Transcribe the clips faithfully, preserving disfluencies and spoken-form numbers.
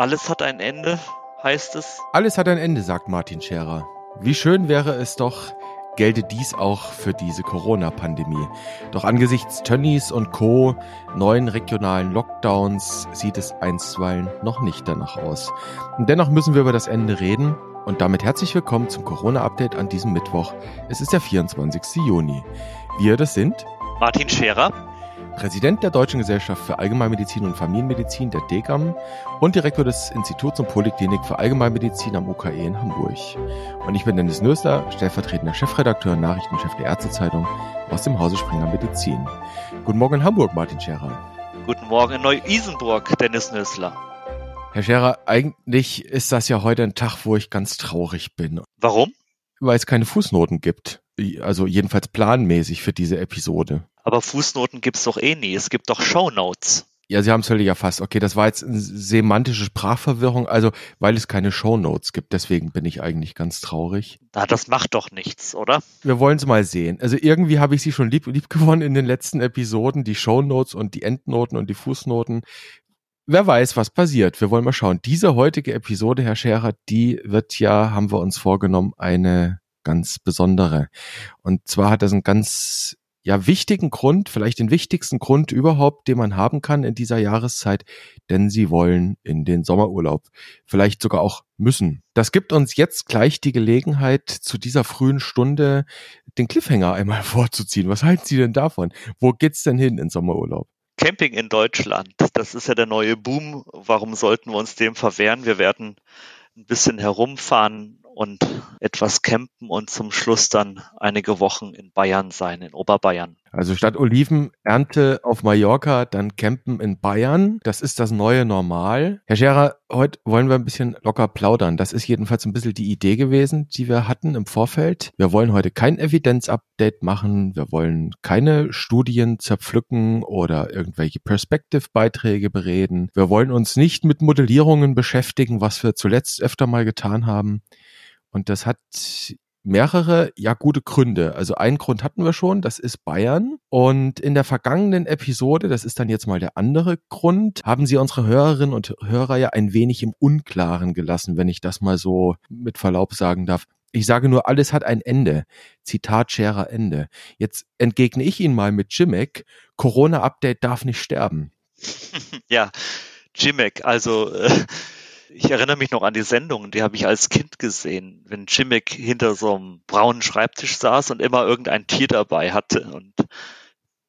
Alles hat ein Ende, heißt es. Alles hat ein Ende, sagt Martin Scherer. Wie schön wäre es doch, gelte dies auch für diese Corona-Pandemie. Doch angesichts Tönnies und Co. neuen regionalen Lockdowns sieht es einstweilen noch nicht danach aus. Und dennoch müssen wir über das Ende reden. Und damit herzlich willkommen zum Corona-Update an diesem Mittwoch. Es ist der vierundzwanzigsten Juni. Wir, das sind Martin Scherer, Präsident der Deutschen Gesellschaft für Allgemeinmedizin und Familienmedizin, der Degam, und Direktor des Instituts und Poliklinik für Allgemeinmedizin am U K E in Hamburg. Und ich bin Dennis Nössler, stellvertretender Chefredakteur und Nachrichtenchef der Ärztezeitung aus dem Hause Springer Medizin. Guten Morgen in Hamburg, Martin Scherer. Guten Morgen in Neu-Isenburg, Dennis Nössler. Herr Scherer, eigentlich ist das ja heute ein Tag, wo ich ganz traurig bin. Warum? Weil es keine Fußnoten gibt. Also jedenfalls planmäßig für diese Episode. Aber Fußnoten gibt's doch eh nie. Es gibt doch Shownotes. Ja, Sie haben es völlig erfasst. Okay, das war jetzt eine semantische Sprachverwirrung. Also, weil es keine Shownotes gibt. Deswegen bin ich eigentlich ganz traurig. Na, das macht doch nichts, oder? Wir wollen es mal sehen. Also irgendwie habe ich sie schon lieb, lieb gewonnen in den letzten Episoden. Die Shownotes und die Endnoten und die Fußnoten. Wer weiß, was passiert. Wir wollen mal schauen. Diese heutige Episode, Herr Scherer, die wird ja, haben wir uns vorgenommen, eine ganz besondere. Und zwar hat das einen ganz ja wichtigen Grund, vielleicht den wichtigsten Grund überhaupt, den man haben kann in dieser Jahreszeit, denn sie wollen in den Sommerurlaub, vielleicht sogar auch müssen. Das gibt uns jetzt gleich die Gelegenheit, zu dieser frühen Stunde den Cliffhanger einmal vorzuziehen. Was halten Sie denn davon? Wo geht's denn hin in Sommerurlaub? Camping in Deutschland, das ist ja der neue Boom. Warum sollten wir uns dem verwehren? Wir werden ein bisschen herumfahren und etwas campen und zum Schluss dann einige Wochen in Bayern sein, in Oberbayern. Also statt Olivenernte auf Mallorca, dann campen in Bayern. Das ist das neue Normal. Herr Scherer, heute wollen wir ein bisschen locker plaudern. Das ist jedenfalls ein bisschen die Idee gewesen, die wir hatten im Vorfeld. Wir wollen heute kein Evidenz-Update machen. Wir wollen keine Studien zerpflücken oder irgendwelche Perspective-Beiträge bereden. Wir wollen uns nicht mit Modellierungen beschäftigen, was wir zuletzt öfter mal getan haben. Und das hat mehrere, ja, gute Gründe. Also einen Grund hatten wir schon, das ist Bayern. Und in der vergangenen Episode, das ist dann jetzt mal der andere Grund, haben Sie unsere Hörerinnen und Hörer ja ein wenig im Unklaren gelassen, wenn ich das mal so mit Verlaub sagen darf. Ich sage nur, alles hat ein Ende. Zitat Scherer Ende. Jetzt entgegne ich Ihnen mal mit Grzimek. Corona-Update darf nicht sterben. Ja, Grzimek, also... Äh Ich erinnere mich noch an die Sendung, die habe ich als Kind gesehen, wenn Grzimek hinter so einem braunen Schreibtisch saß und immer irgendein Tier dabei hatte. Und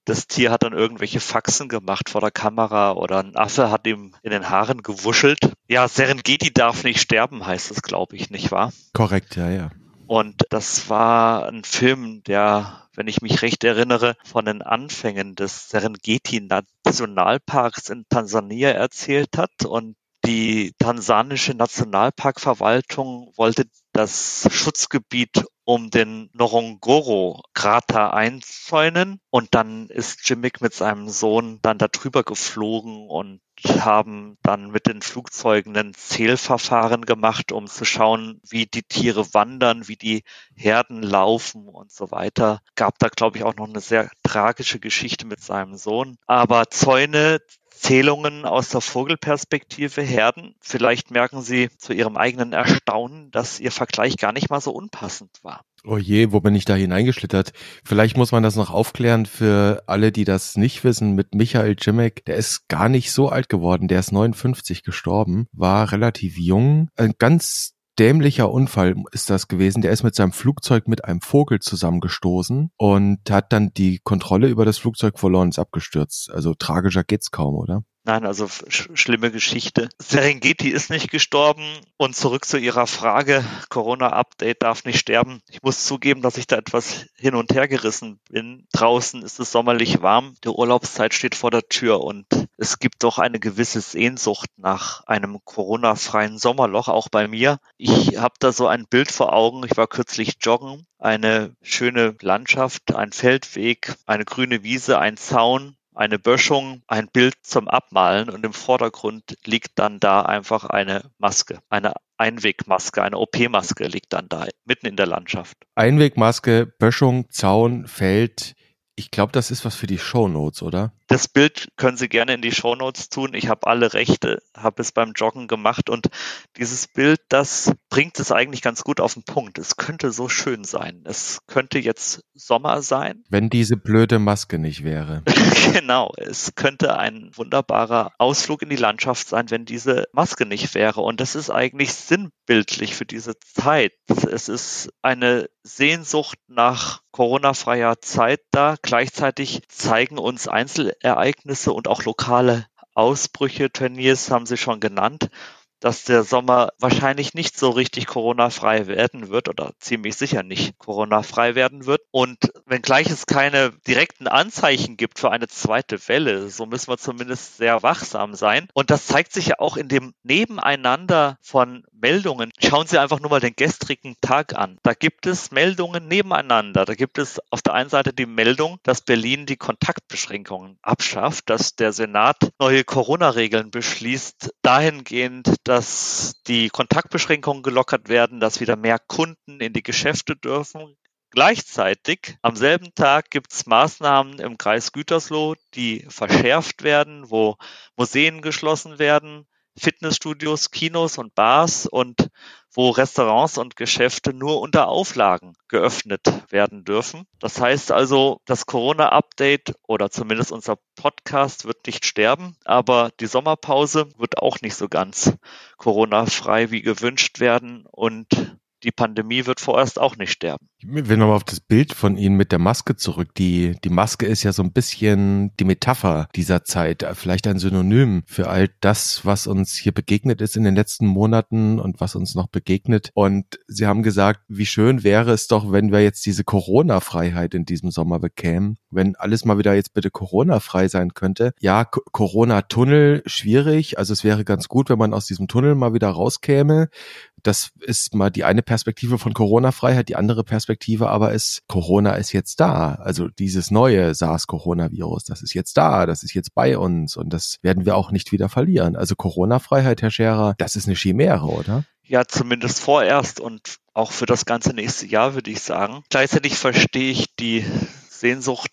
das Tier hat dann irgendwelche Faxen gemacht vor der Kamera oder ein Affe hat ihm in den Haaren gewuschelt. Ja, Serengeti darf nicht sterben, heißt es, glaube ich, nicht wahr? Korrekt, ja, ja. Und das war ein Film, der, wenn ich mich recht erinnere, von den Anfängen des Serengeti-Nationalparks in Tansania erzählt hat. Und die tansanische Nationalparkverwaltung wollte das Schutzgebiet um den Ngorongoro-Krater einzäunen. Und dann ist Grzimek mit seinem Sohn dann da drüber geflogen und haben dann mit den Flugzeugen ein Zählverfahren gemacht, um zu schauen, wie die Tiere wandern, wie die Herden laufen und so weiter. Gab da, glaube ich, auch noch eine sehr tragische Geschichte mit seinem Sohn. Aber Zäune, Zählungen aus der Vogelperspektive, Herden, vielleicht merken Sie zu Ihrem eigenen Erstaunen, dass Ihr Vergleich gar nicht mal so unpassend war. Oh je, wo bin ich da hineingeschlittert? Vielleicht muss man das noch aufklären für alle, die das nicht wissen, mit Mikhail Grzimek. Der ist gar nicht so alt geworden, der ist neunundfünfzig gestorben, war relativ jung. Ein ganz dämlicher Unfall ist das gewesen. Der ist mit seinem Flugzeug mit einem Vogel zusammengestoßen und hat dann die Kontrolle über das Flugzeug verloren, ist abgestürzt. Also tragischer geht's kaum, oder? Nein, also sch- schlimme Geschichte. Serengeti ist nicht gestorben. Und zurück zu Ihrer Frage, Corona-Update darf nicht sterben. Ich muss zugeben, dass ich da etwas hin und her gerissen bin. Draußen ist es sommerlich warm, die Urlaubszeit steht vor der Tür und es gibt doch eine gewisse Sehnsucht nach einem Corona-freien Sommerloch, auch bei mir. Ich habe da so ein Bild vor Augen. Ich war kürzlich joggen, eine schöne Landschaft, ein Feldweg, eine grüne Wiese, ein Zaun, eine Böschung, ein Bild zum Abmalen und im Vordergrund liegt dann da einfach eine Maske, eine Einwegmaske, eine O P-Maske liegt dann da, mitten in der Landschaft. Einwegmaske, Böschung, Zaun, Feld, ich glaube, das ist was für die Shownotes, oder? Das Bild können Sie gerne in die Shownotes tun. Ich habe alle Rechte, habe es beim Joggen gemacht. Und dieses Bild, das bringt es eigentlich ganz gut auf den Punkt. Es könnte so schön sein. Es könnte jetzt Sommer sein. Wenn diese blöde Maske nicht wäre. Genau. Es könnte ein wunderbarer Ausflug in die Landschaft sein, wenn diese Maske nicht wäre. Und das ist eigentlich sinnbildlich für diese Zeit. Es ist eine Sehnsucht nach Corona-freier Zeit da. Gleichzeitig zeigen uns Einzelereignisse und auch lokale Ausbrüche. Tönnies haben Sie schon genannt, dass der Sommer wahrscheinlich nicht so richtig Corona-frei werden wird oder ziemlich sicher nicht Corona-frei werden wird. Und wenngleich es keine direkten Anzeichen gibt für eine zweite Welle, so müssen wir zumindest sehr wachsam sein. Und das zeigt sich ja auch in dem Nebeneinander von Meldungen. Schauen Sie einfach nur mal den gestrigen Tag an. Da gibt es Meldungen nebeneinander. Da gibt es auf der einen Seite die Meldung, dass Berlin die Kontaktbeschränkungen abschafft, dass der Senat neue Corona-Regeln beschließt, dahingehend, dass die Kontaktbeschränkungen gelockert werden, dass wieder mehr Kunden in die Geschäfte dürfen. Gleichzeitig am selben Tag gibt es Maßnahmen im Kreis Gütersloh, die verschärft werden, wo Museen geschlossen werden, Fitnessstudios, Kinos und Bars und wo Restaurants und Geschäfte nur unter Auflagen geöffnet werden dürfen. Das heißt also, das Corona-Update oder zumindest unser Podcast wird nicht sterben, aber die Sommerpause wird auch nicht so ganz Corona-frei wie gewünscht werden und die Pandemie wird vorerst auch nicht sterben. Ich will nochmal auf das Bild von Ihnen mit der Maske zurück. Die, die Maske ist ja so ein bisschen die Metapher dieser Zeit, vielleicht ein Synonym für all das, was uns hier begegnet ist in den letzten Monaten und was uns noch begegnet. Und Sie haben gesagt, wie schön wäre es doch, wenn wir jetzt diese Corona-Freiheit in diesem Sommer bekämen, wenn alles mal wieder jetzt bitte Corona-frei sein könnte. Ja, Co- Corona-Tunnel, schwierig. Also es wäre ganz gut, wenn man aus diesem Tunnel mal wieder rauskäme. Das ist mal die eine Perspektive von Corona-Freiheit, die andere Perspektive aber ist, Corona ist jetzt da. Also dieses neue SARS-Coronavirus, das ist jetzt da, das ist jetzt bei uns und das werden wir auch nicht wieder verlieren. Also Corona-Freiheit, Herr Scherer, das ist eine Chimäre, oder? Ja, zumindest vorerst und auch für das ganze nächste Jahr, würde ich sagen. Gleichzeitig verstehe ich die Sehnsucht,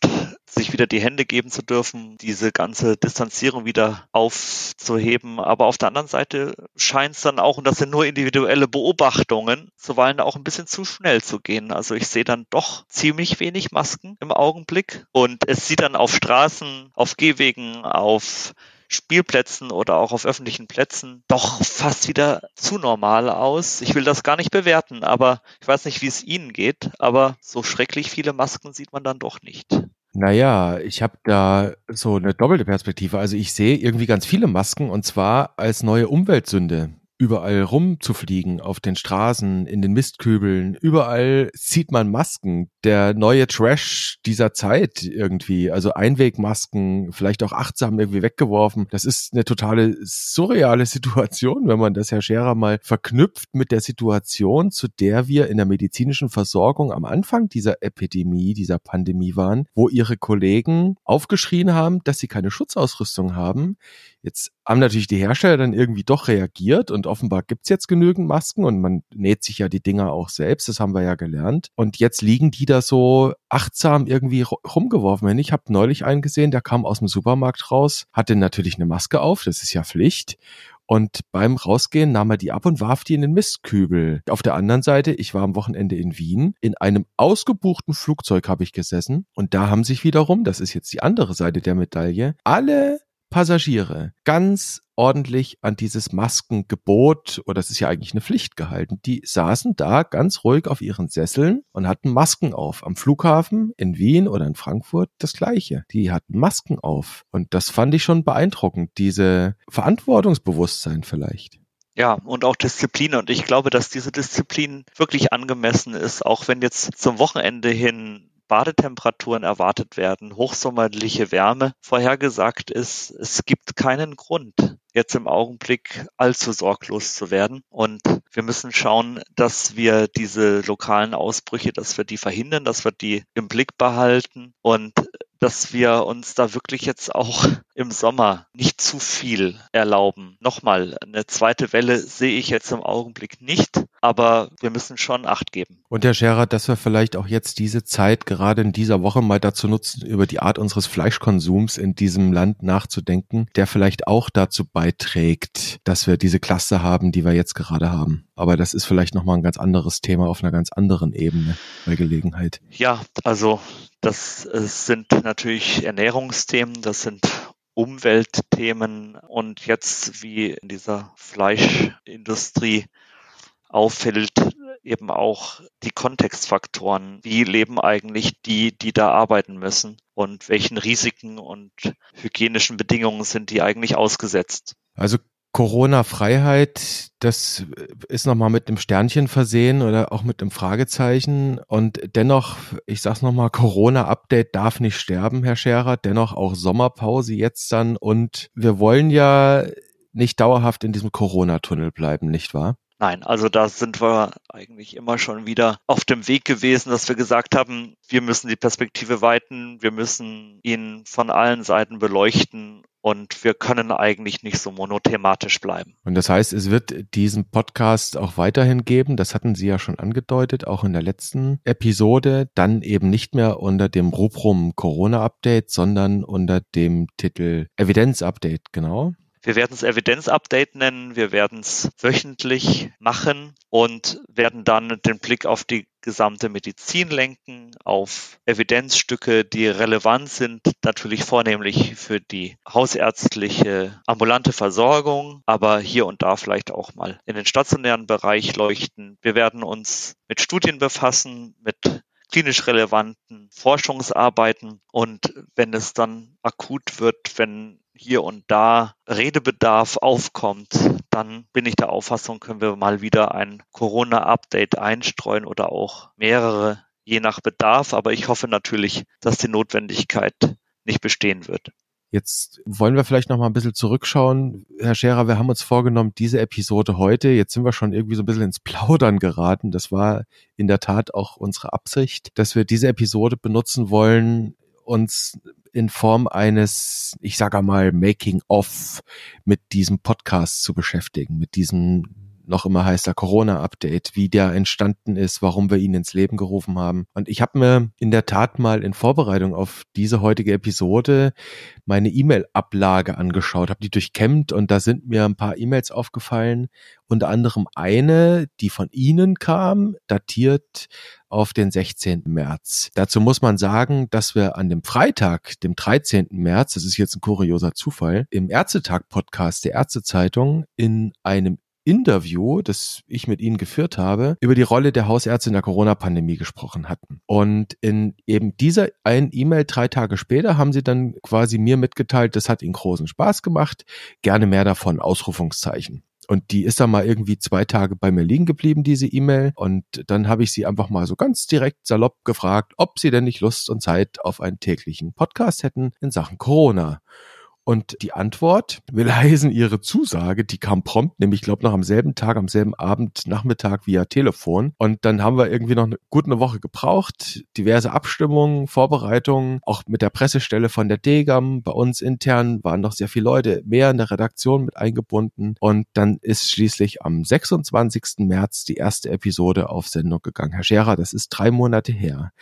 sich wieder die Hände geben zu dürfen, diese ganze Distanzierung wieder aufzuheben. Aber auf der anderen Seite scheint es dann auch, und das sind nur individuelle Beobachtungen, zuweilen auch ein bisschen zu schnell zu gehen. Also ich sehe dann doch ziemlich wenig Masken im Augenblick. Und es sieht dann auf Straßen, auf Gehwegen, auf Spielplätzen oder auch auf öffentlichen Plätzen doch fast wieder zu normal aus. Ich will das gar nicht bewerten, aber ich weiß nicht, wie es Ihnen geht, aber so schrecklich viele Masken sieht man dann doch nicht. Naja, ich habe da so eine doppelte Perspektive. Also ich sehe irgendwie ganz viele Masken und zwar als neue Umweltsünde. Überall rumzufliegen, auf den Straßen, in den Mistkübeln, überall zieht man Masken. Der neue Trash dieser Zeit irgendwie, also Einwegmasken, vielleicht auch achtsam irgendwie weggeworfen. Das ist eine totale surreale Situation, wenn man das, Herr Scherer, mal verknüpft mit der Situation, zu der wir in der medizinischen Versorgung am Anfang dieser Epidemie, dieser Pandemie waren, wo Ihre Kollegen aufgeschrien haben, dass sie keine Schutzausrüstung haben. Jetzt haben natürlich die Hersteller dann irgendwie doch reagiert und offenbar gibt's jetzt genügend Masken und man näht sich ja die Dinger auch selbst, das haben wir ja gelernt. Und jetzt liegen die da so achtsam irgendwie rumgeworfen. Ich habe neulich einen gesehen, der kam aus dem Supermarkt raus, hatte natürlich eine Maske auf, das ist ja Pflicht. Und beim Rausgehen nahm er die ab und warf die in den Mistkübel. Auf der anderen Seite, ich war am Wochenende in Wien, in einem ausgebuchten Flugzeug habe ich gesessen und da haben sich wiederum, das ist jetzt die andere Seite der Medaille, alle Passagiere ganz ordentlich an dieses Maskengebot, oder das ist ja eigentlich eine Pflicht gehalten, die saßen da ganz ruhig auf ihren Sesseln und hatten Masken auf. Am Flughafen in Wien oder in Frankfurt das Gleiche. Die hatten Masken auf. Und das fand ich schon beeindruckend, diese Verantwortungsbewusstsein vielleicht. Ja, und auch Disziplin. Und ich glaube, dass diese Disziplin wirklich angemessen ist, auch wenn jetzt zum Wochenende hin Badetemperaturen erwartet werden, hochsommerliche Wärme vorhergesagt ist. Es gibt keinen Grund, jetzt im Augenblick allzu sorglos zu werden. Und wir müssen schauen, dass wir diese lokalen Ausbrüche, dass wir die verhindern, dass wir die im Blick behalten und dass wir uns da wirklich jetzt auch im Sommer nicht zu viel erlauben. Nochmal, eine zweite Welle sehe ich jetzt im Augenblick nicht. aber wir müssen schon Acht geben. Und Herr Scherer, dass wir vielleicht auch jetzt diese Zeit gerade in dieser Woche mal dazu nutzen, über die Art unseres Fleischkonsums in diesem Land nachzudenken, der vielleicht auch dazu beiträgt, dass wir diese Klasse haben, die wir jetzt gerade haben. Aber das ist vielleicht nochmal ein ganz anderes Thema auf einer ganz anderen Ebene bei Gelegenheit. Ja, also das sind natürlich Ernährungsthemen, das sind Umweltthemen und jetzt wie in dieser Fleischindustrie auffällt eben auch die Kontextfaktoren. Wie leben eigentlich die, die da arbeiten müssen und welchen Risiken und hygienischen Bedingungen sind die eigentlich ausgesetzt? Also Corona-Freiheit, das ist nochmal mit einem Sternchen versehen oder auch mit einem Fragezeichen. Und dennoch, ich sag's nochmal, Corona-Update darf nicht sterben, Herr Scherer. Dennoch auch Sommerpause jetzt dann. Und wir wollen ja nicht dauerhaft in diesem Corona-Tunnel bleiben, nicht wahr? Nein, also da sind wir eigentlich immer schon wieder auf dem Weg gewesen, dass wir gesagt haben, wir müssen die Perspektive weiten, wir müssen ihn von allen Seiten beleuchten. Und wir können eigentlich nicht so monothematisch bleiben. Und das heißt, es wird diesen Podcast auch weiterhin geben. Das hatten Sie ja schon angedeutet, auch in der letzten Episode. Dann eben nicht mehr unter dem Rubrum Corona-Update, sondern unter dem Titel Evidenz-Update, genau. Wir werden es Evidenz-Update nennen. Wir werden es wöchentlich machen und werden dann den Blick auf die gesamte Medizin lenken, auf Evidenzstücke, die relevant sind, natürlich vornehmlich für die hausärztliche ambulante Versorgung, aber hier und da vielleicht auch mal in den stationären Bereich leuchten. Wir werden uns mit Studien befassen, mit klinisch relevanten Forschungsarbeiten und wenn es dann akut wird, wenn hier und da Redebedarf aufkommt, dann bin ich der Auffassung, können wir mal wieder ein Corona-Update einstreuen oder auch mehrere, je nach Bedarf. Aber ich hoffe natürlich, dass die Notwendigkeit nicht bestehen wird. Jetzt wollen wir vielleicht noch mal ein bisschen zurückschauen. Herr Scherer, wir haben uns vorgenommen, diese Episode heute, jetzt sind wir schon irgendwie so ein bisschen ins Plaudern geraten. Das war in der Tat auch unsere Absicht, dass wir diese Episode benutzen wollen, uns in Form eines, ich sage mal, Making-of mit diesem Podcast zu beschäftigen, mit diesem noch immer heißt der Corona-Update, wie der entstanden ist, warum wir ihn ins Leben gerufen haben. Und ich habe mir in der Tat mal in Vorbereitung auf diese heutige Episode meine E-Mail-Ablage angeschaut, habe die durchkämmt und da sind mir ein paar E-Mails aufgefallen, unter anderem eine, die von Ihnen kam, datiert auf den sechzehnten März. Dazu muss man sagen, dass wir an dem Freitag, dem dreizehnten März, das ist jetzt ein kurioser Zufall, im Ärztetag-Podcast der Ärztezeitung in einem Interview, das ich mit Ihnen geführt habe, über die Rolle der Hausärzte in der Corona-Pandemie gesprochen hatten. Und in eben dieser einen E-Mail drei Tage später haben Sie dann quasi mir mitgeteilt, das hat Ihnen großen Spaß gemacht, gerne mehr davon, Ausrufungszeichen. Und die ist dann mal irgendwie zwei Tage bei mir liegen geblieben, diese E-Mail. Und dann habe ich sie einfach mal so ganz direkt salopp gefragt, ob sie denn nicht Lust und Zeit auf einen täglichen Podcast hätten in Sachen Corona. Und die Antwort, will heißen ihre Zusage, die kam prompt, nämlich ich glaube noch am selben Tag, am selben Abend, Nachmittag via Telefon. Und dann haben wir irgendwie noch eine, gut eine Woche gebraucht, diverse Abstimmungen, Vorbereitungen, auch mit der Pressestelle von der Degam. Bei uns intern waren noch sehr viele Leute mehr in der Redaktion mit eingebunden. Und dann ist schließlich am sechsundzwanzigsten März die erste Episode auf Sendung gegangen. Herr Scherer, das ist drei Monate her.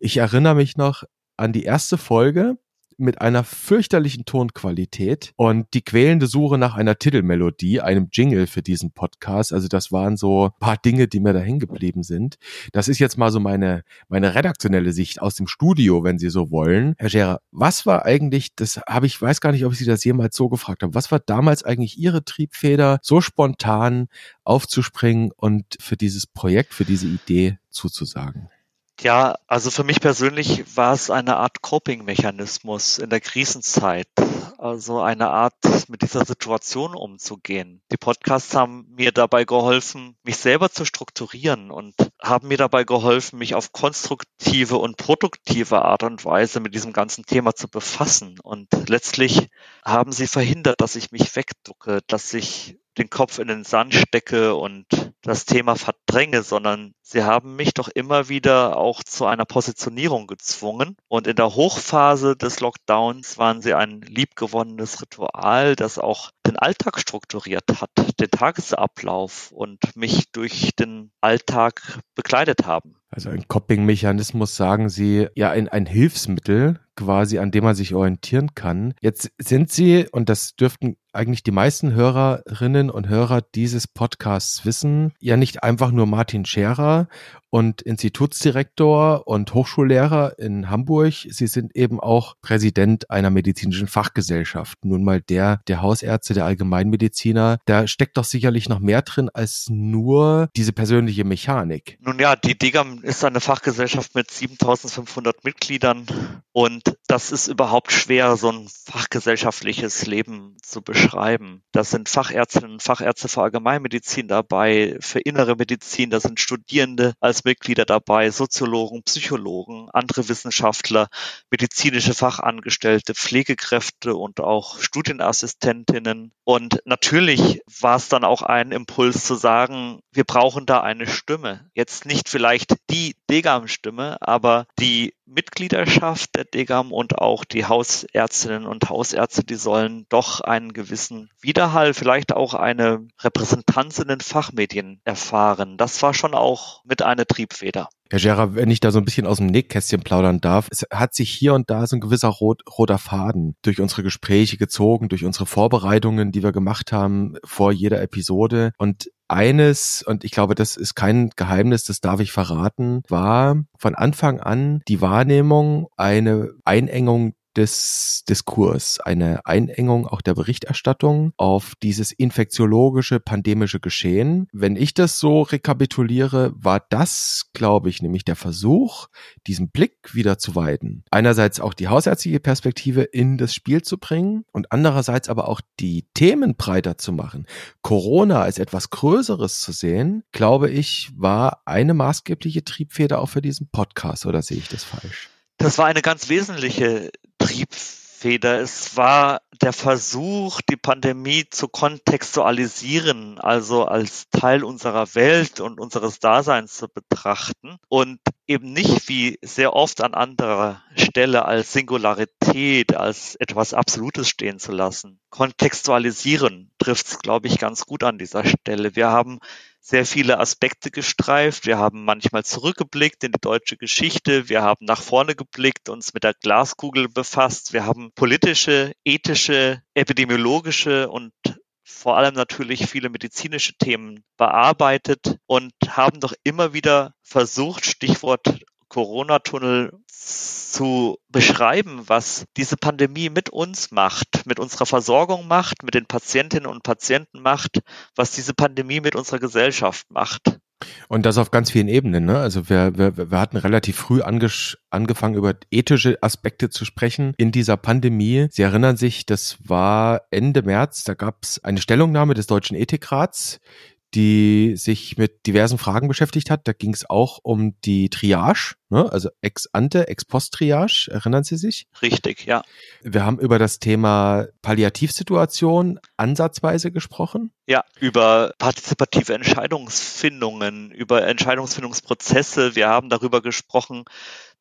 Ich erinnere mich noch an die erste Folge mit einer fürchterlichen Tonqualität und die quälende Suche nach einer Titelmelodie, einem Jingle für diesen Podcast. Also das waren so ein paar Dinge, die mir da hängen geblieben sind. Das ist jetzt mal so meine meine redaktionelle Sicht aus dem Studio, wenn Sie so wollen. Herr Scherer, was war eigentlich, das habe ich, weiß gar nicht, ob ich Sie das jemals so gefragt habe, was war damals eigentlich Ihre Triebfeder, so spontan aufzuspringen und für dieses Projekt, für diese Idee zuzusagen? Ja, also für mich persönlich war es eine Art Coping-Mechanismus in der Krisenzeit, also eine Art, mit dieser Situation umzugehen. Die Podcasts haben mir dabei geholfen, mich selber zu strukturieren und haben mir dabei geholfen, mich auf konstruktive und produktive Art und Weise mit diesem ganzen Thema zu befassen. Und letztlich haben sie verhindert, dass ich mich wegducke, dass ich den Kopf in den Sand stecke und das Thema verdränge, sondern sie haben mich doch immer wieder auch zu einer Positionierung gezwungen. Und in der Hochphase des Lockdowns waren sie ein liebgewonnenes Ritual, das auch den Alltag strukturiert hat, den Tagesablauf und mich durch den Alltag begleitet haben. Also ein Coping-Mechanismus, sagen Sie, ja, ein, ein Hilfsmittel quasi, an dem man sich orientieren kann. Jetzt sind Sie, und das dürften eigentlich die meisten Hörerinnen und Hörer dieses Podcasts wissen, ja nicht einfach nur Martin Scherer und Institutsdirektor und Hochschullehrer in Hamburg. Sie sind eben auch Präsident einer medizinischen Fachgesellschaft. Nun mal der, der Hausärzte, der Allgemeinmediziner. Da steckt doch sicherlich noch mehr drin als nur diese persönliche Mechanik. Nun ja, die Degam ist eine Fachgesellschaft mit siebentausendfünfhundert Mitgliedern und das ist überhaupt schwer, so ein fachgesellschaftliches Leben zu beschreiben. Das sind Fachärztinnen und Fachärzte für Allgemeinmedizin dabei, für innere Medizin, da sind Studierende als Mitglieder dabei, Soziologen, Psychologen, andere Wissenschaftler, medizinische Fachangestellte, Pflegekräfte und auch Studienassistentinnen. Und natürlich war es dann auch ein Impuls zu sagen, wir brauchen da eine Stimme. Jetzt nicht vielleicht die Degam-Stimme, aber die Mitgliedschaft der Degam und auch die Hausärztinnen und Hausärzte, die sollen doch einen gewissen Widerhall, vielleicht auch eine Repräsentanz in den Fachmedien erfahren. Das war schon auch mit einer Triebfeder. Herr Scherer, wenn ich da so ein bisschen aus dem Nähkästchen plaudern darf, es hat sich hier und da so ein gewisser rot, roter Faden durch unsere Gespräche gezogen, durch unsere Vorbereitungen, die wir gemacht haben vor jeder Episode. Und eines, und ich glaube, das ist kein Geheimnis, das darf ich verraten, war von Anfang an die Wahrnehmung, eine Einengung des Diskurs, eine Einengung auch der Berichterstattung auf dieses infektiologische, pandemische Geschehen. Wenn ich das so rekapituliere, war das, glaube ich, nämlich der Versuch, diesen Blick wieder zu weiten. Einerseits auch die hausärztliche Perspektive in das Spiel zu bringen und andererseits aber auch die Themen breiter zu machen. Corona als etwas Größeres zu sehen, glaube ich, war eine maßgebliche Triebfeder auch für diesen Podcast, oder sehe ich das falsch? Das war eine ganz wesentliche Triebfeder. Es war der Versuch, die Pandemie zu kontextualisieren, also als Teil unserer Welt und unseres Daseins zu betrachten und eben nicht wie sehr oft an anderer Stelle als Singularität, als etwas Absolutes stehen zu lassen. Kontextualisieren trifft es, glaube ich, ganz gut an dieser Stelle. Wir haben sehr viele Aspekte gestreift. Wir haben manchmal zurückgeblickt in die deutsche Geschichte. Wir haben nach vorne geblickt, uns mit der Glaskugel befasst. Wir haben politische, ethische, epidemiologische und vor allem natürlich viele medizinische Themen bearbeitet und haben doch immer wieder versucht, Stichwort Corona-Tunnel, zu beschreiben, was diese Pandemie mit uns macht, mit unserer Versorgung macht, mit den Patientinnen und Patienten macht, was diese Pandemie mit unserer Gesellschaft macht. Und das auf ganz vielen Ebenen, ne? Also wir, wir, wir hatten relativ früh ange- angefangen, über ethische Aspekte zu sprechen in dieser Pandemie. Sie erinnern sich, das war Ende März, da gab es eine Stellungnahme des Deutschen Ethikrats, die sich mit diversen Fragen beschäftigt hat. Da ging es auch um die Triage, ne? Also Ex-Ante, Ex-Post-Triage, erinnern Sie sich? Richtig, ja. Wir haben über das Thema Palliativsituation ansatzweise gesprochen. Ja, über partizipative Entscheidungsfindungen, über Entscheidungsfindungsprozesse. Wir haben darüber gesprochen,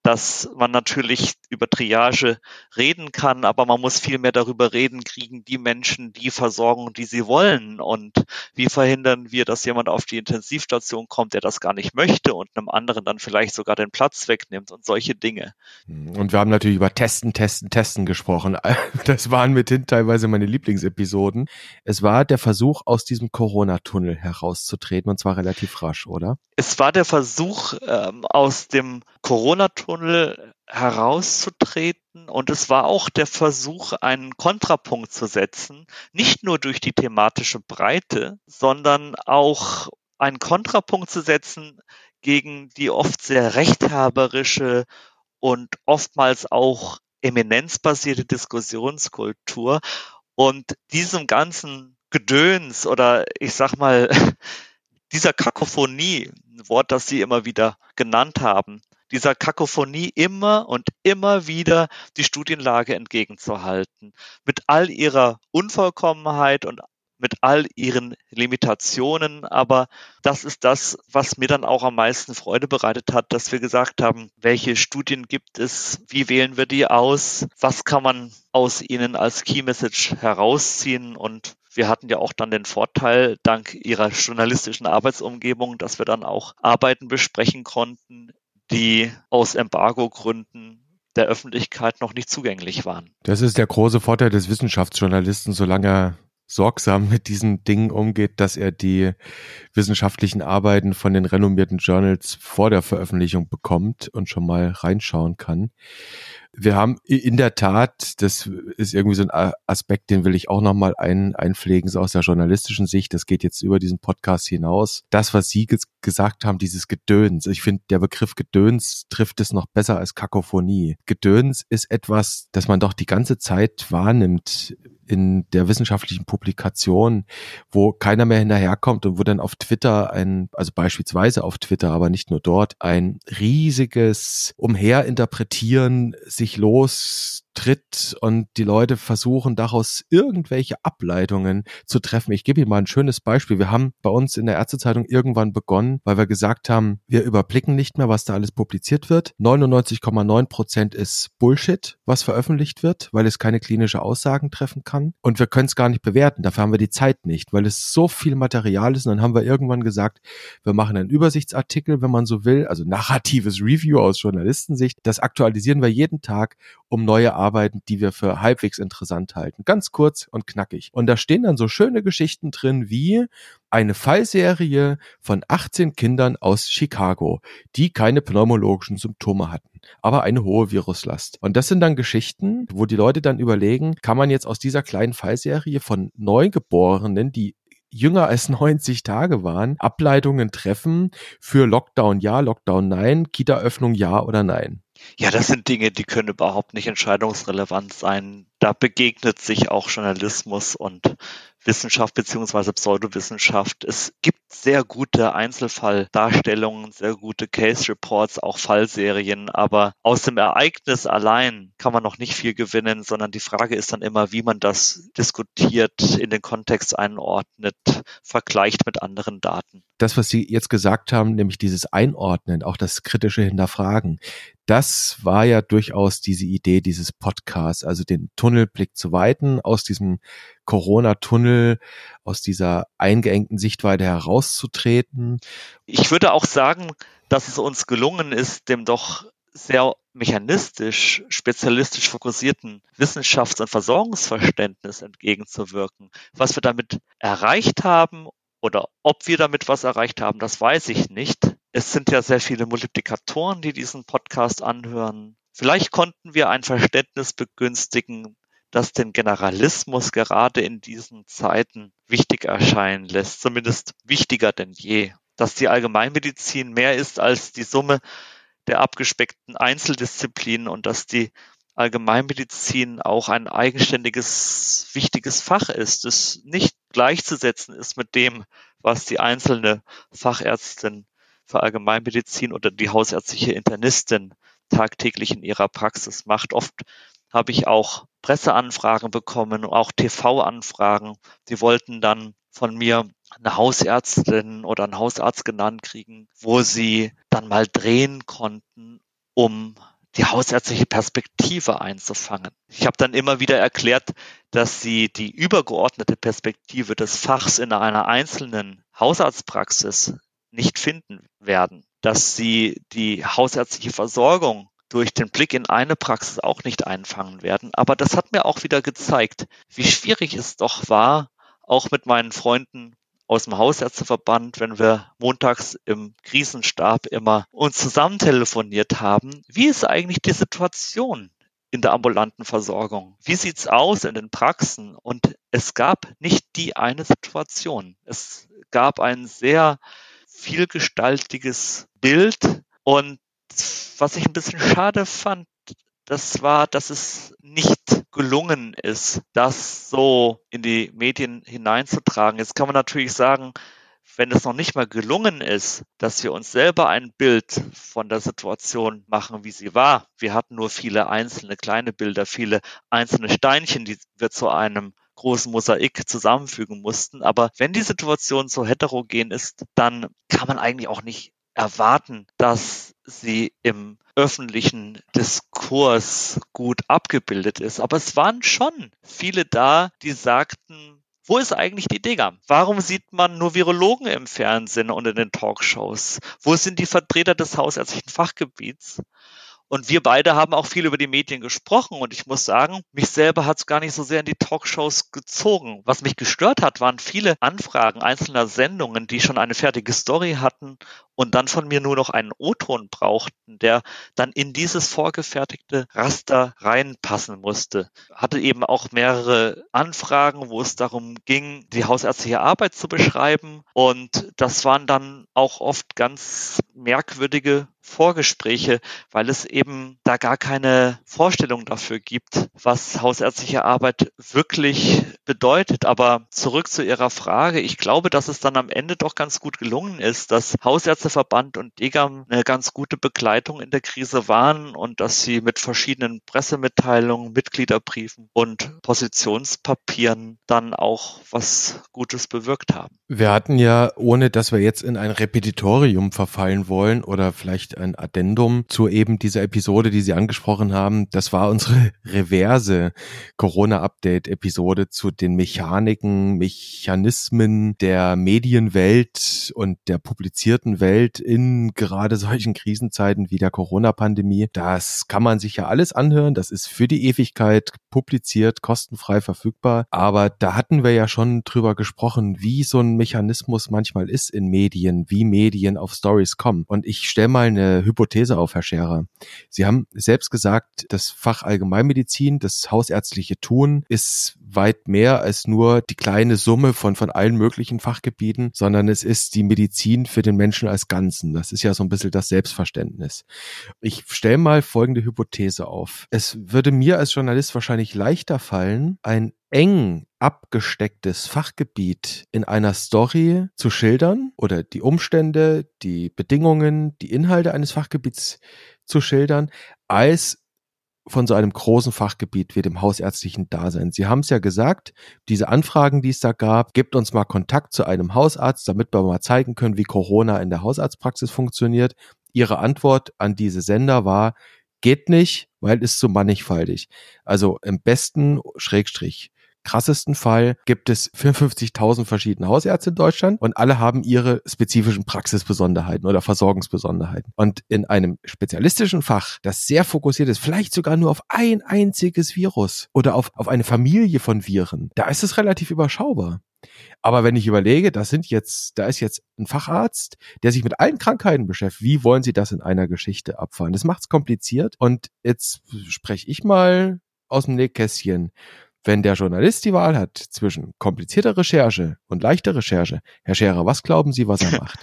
dass man natürlich über Triage reden kann, aber man muss viel mehr darüber reden, kriegen die Menschen die Versorgung, die sie wollen, und wie verhindern wir, dass jemand auf die Intensivstation kommt, der das gar nicht möchte und einem anderen dann vielleicht sogar den Platz wegnimmt und solche Dinge. Und wir haben natürlich über Testen, Testen, Testen gesprochen. Das waren mithin teilweise meine Lieblingsepisoden. Es war der Versuch, aus diesem Corona-Tunnel herauszutreten, und zwar relativ rasch, oder? Es war der Versuch, ähm, aus dem Corona-Tunnel herauszutreten, und es war auch der Versuch, einen Kontrapunkt zu setzen, nicht nur durch die thematische Breite, sondern auch einen Kontrapunkt zu setzen gegen die oft sehr rechthaberische und oftmals auch eminenzbasierte Diskussionskultur und diesem ganzen Gedöns oder ich sag mal dieser Kakophonie, ein Wort, das Sie immer wieder genannt haben, dieser Kakophonie immer und immer wieder die Studienlage entgegenzuhalten. Mit all ihrer Unvollkommenheit und mit all ihren Limitationen. Aber das ist das, was mir dann auch am meisten Freude bereitet hat, dass wir gesagt haben, welche Studien gibt es, wie wählen wir die aus, was kann man aus ihnen als Key Message herausziehen. Und wir hatten ja auch dann den Vorteil, dank ihrer journalistischen Arbeitsumgebung, dass wir dann auch Arbeiten besprechen konnten, die aus Embargo-Gründen der Öffentlichkeit noch nicht zugänglich waren. Das ist der große Vorteil des Wissenschaftsjournalisten, solange er sorgsam mit diesen Dingen umgeht, dass er die wissenschaftlichen Arbeiten von den renommierten Journals vor der Veröffentlichung bekommt und schon mal reinschauen kann. Wir haben in der Tat, das ist irgendwie so ein Aspekt, den will ich auch nochmal ein, einpflegen, so aus der journalistischen Sicht, das geht jetzt über diesen Podcast hinaus. Das, was Sie ges- gesagt haben, dieses Gedöns, ich finde, der Begriff Gedöns trifft es noch besser als Kakophonie. Gedöns ist etwas, das man doch die ganze Zeit wahrnimmt in der wissenschaftlichen Publikation, wo keiner mehr hinterherkommt und wo dann auf Twitter ein, also beispielsweise auf Twitter, aber nicht nur dort, ein riesiges Umherinterpretieren sich lostritt und die Leute versuchen, daraus irgendwelche Ableitungen zu treffen. Ich gebe Ihnen mal ein schönes Beispiel. Wir haben bei uns in der Ärztezeitung irgendwann begonnen, weil wir gesagt haben, wir überblicken nicht mehr, was da alles publiziert wird. neunundneunzig Komma neun Prozent ist Bullshit, was veröffentlicht wird, weil es keine klinische Aussagen treffen kann. Und wir können es gar nicht bewerten. Dafür haben wir die Zeit nicht, weil es so viel Material ist. Und dann haben wir irgendwann gesagt, wir machen einen Übersichtsartikel, wenn man so will, also narratives Review aus Journalistensicht. Das aktualisieren wir jeden Tag um neue Arbeiten, die wir für halbwegs interessant halten. Ganz kurz und knackig. Und da stehen dann so schöne Geschichten drin wie eine Fallserie von achtzehn Kindern aus Chicago, die keine pneumologischen Symptome hatten, aber eine hohe Viruslast. Und das sind dann Geschichten, wo die Leute dann überlegen, kann man jetzt aus dieser kleinen Fallserie von Neugeborenen, die jünger als neunzig Tage waren, Ableitungen treffen für Lockdown ja, Lockdown nein, Kita-Öffnung ja oder nein. Ja, das sind Dinge, die können überhaupt nicht entscheidungsrelevant sein. Da begegnet sich auch Journalismus und Wissenschaft bzw. Pseudowissenschaft. Es gibt sehr gute Einzelfalldarstellungen, sehr gute Case Reports, auch Fallserien, aber aus dem Ereignis allein kann man noch nicht viel gewinnen, sondern die Frage ist dann immer, wie man das diskutiert, in den Kontext einordnet, vergleicht mit anderen Daten. Das, was Sie jetzt gesagt haben, nämlich dieses Einordnen, auch das kritische Hinterfragen, das war ja durchaus diese Idee dieses Podcasts, also den Tunnelblick zu weiten, aus diesem Corona-Tunnel, aus dieser eingeengten Sichtweite herauszutreten. Ich würde auch sagen, dass es uns gelungen ist, dem doch sehr mechanistisch, spezialistisch fokussierten Wissenschafts- und Versorgungsverständnis entgegenzuwirken. Was wir damit erreicht haben oder ob wir damit was erreicht haben, das weiß ich nicht. Es sind ja sehr viele Multiplikatoren, die diesen Podcast anhören. Vielleicht konnten wir ein Verständnis begünstigen, das den Generalismus gerade in diesen Zeiten wichtig erscheinen lässt, zumindest wichtiger denn je. Dass die Allgemeinmedizin mehr ist als die Summe der abgespeckten Einzeldisziplinen und dass die Allgemeinmedizin auch ein eigenständiges, wichtiges Fach ist, das nicht gleichzusetzen ist mit dem, was die einzelne Fachärztin für Allgemeinmedizin oder die hausärztliche Internistin tagtäglich in ihrer Praxis macht. Oft habe ich auch Presseanfragen bekommen, auch T V-Anfragen. Die wollten dann von mir eine Hausärztin oder einen Hausarzt genannt kriegen, wo sie dann mal drehen konnten, um die hausärztliche Perspektive einzufangen. Ich habe dann immer wieder erklärt, dass sie die übergeordnete Perspektive des Fachs in einer einzelnen Hausarztpraxis nicht finden werden, dass sie die hausärztliche Versorgung durch den Blick in eine Praxis auch nicht einfangen werden. Aber das hat mir auch wieder gezeigt, wie schwierig es doch war, auch mit meinen Freunden aus dem Hausärzteverband, wenn wir montags im Krisenstab immer uns zusammen telefoniert haben, wie ist eigentlich die Situation in der ambulanten Versorgung? Wie sieht's aus in den Praxen? Und es gab nicht die eine Situation. Es gab ein sehr vielgestaltiges Bild und was ich ein bisschen schade fand, das war, dass es nicht gelungen ist, das so in die Medien hineinzutragen. Jetzt kann man natürlich sagen, wenn es noch nicht mal gelungen ist, dass wir uns selber ein Bild von der Situation machen, wie sie war. Wir hatten nur viele einzelne kleine Bilder, viele einzelne Steinchen, die wir zu einem großen Mosaik zusammenfügen mussten. Aber wenn die Situation so heterogen ist, dann kann man eigentlich auch nicht erwarten, dass sie im öffentlichen Diskurs gut abgebildet ist. Aber es waren schon viele da, die sagten, wo ist eigentlich die Degam? Warum sieht man nur Virologen im Fernsehen und in den Talkshows? Wo sind die Vertreter des hausärztlichen Fachgebiets? Und wir beide haben auch viel über die Medien gesprochen. Und ich muss sagen, mich selber hat es gar nicht so sehr in die Talkshows gezogen. Was mich gestört hat, waren viele Anfragen einzelner Sendungen, die schon eine fertige Story hatten und dann von mir nur noch einen O-Ton brauchten, der dann in dieses vorgefertigte Raster reinpassen musste. Hatte eben auch mehrere Anfragen, wo es darum ging, die hausärztliche Arbeit zu beschreiben. Und das waren dann auch oft ganz merkwürdige Vorgespräche, weil es eben da gar keine Vorstellung dafür gibt, was hausärztliche Arbeit wirklich bedeutet. Aber zurück zu Ihrer Frage. Ich glaube, dass es dann am Ende doch ganz gut gelungen ist, dass Hausärzteverband und Degam eine ganz gute Begleitung in der Krise waren und dass sie mit verschiedenen Pressemitteilungen, Mitgliederbriefen und Positionspapieren dann auch was Gutes bewirkt haben. Wir hatten ja, ohne dass wir jetzt in ein Repetitorium verfallen wollen oder vielleicht ein Addendum zu eben dieser Episode, die Sie angesprochen haben, das war unsere reverse Corona-Update-Episode zu den Mechaniken, Mechanismen der Medienwelt und der publizierten Welt in gerade solchen Krisenzeiten wie der Corona-Pandemie. Das kann man sich ja alles anhören. Das ist für die Ewigkeit publiziert, kostenfrei verfügbar. Aber da hatten wir ja schon drüber gesprochen, wie so ein Mechanismus manchmal ist in Medien, wie Medien auf Stories kommen. Und ich stelle mal eine Hypothese auf, Herr Scherer. Sie haben selbst gesagt, das Fach Allgemeinmedizin, das hausärztliche Tun ist weit mehr als nur die kleine Summe von, von allen möglichen Fachgebieten, sondern es ist die Medizin für den Menschen als Ganzen. Das ist ja so ein bisschen das Selbstverständnis. Ich stelle mal folgende Hypothese auf. Es würde mir als Journalist wahrscheinlich leichter fallen, ein eng abgestecktes Fachgebiet in einer Story zu schildern oder die Umstände, die Bedingungen, die Inhalte eines Fachgebiets zu schildern, als von so einem großen Fachgebiet wie dem hausärztlichen Dasein. Sie haben es ja gesagt, diese Anfragen, die es da gab, gebt uns mal Kontakt zu einem Hausarzt, damit wir mal zeigen können, wie Corona in der Hausarztpraxis funktioniert. Ihre Antwort an diese Sender war, geht nicht, weil es zu mannigfaltig. Also im besten Schrägstrich krassesten Fall gibt es vierundfünfzigtausend verschiedene Hausärzte in Deutschland und alle haben ihre spezifischen Praxisbesonderheiten oder Versorgungsbesonderheiten. Und in einem spezialistischen Fach, das sehr fokussiert ist, vielleicht sogar nur auf ein einziges Virus oder auf, auf eine Familie von Viren, da ist es relativ überschaubar. Aber wenn ich überlege, das sind jetzt, da ist jetzt ein Facharzt, der sich mit allen Krankheiten beschäftigt. Wie wollen Sie das in einer Geschichte abfahren? Das macht's kompliziert. Und jetzt spreche ich mal aus dem Nähkästchen. Wenn der Journalist die Wahl hat zwischen komplizierter Recherche und leichter Recherche, Herr Scherer, was glauben Sie, was er macht?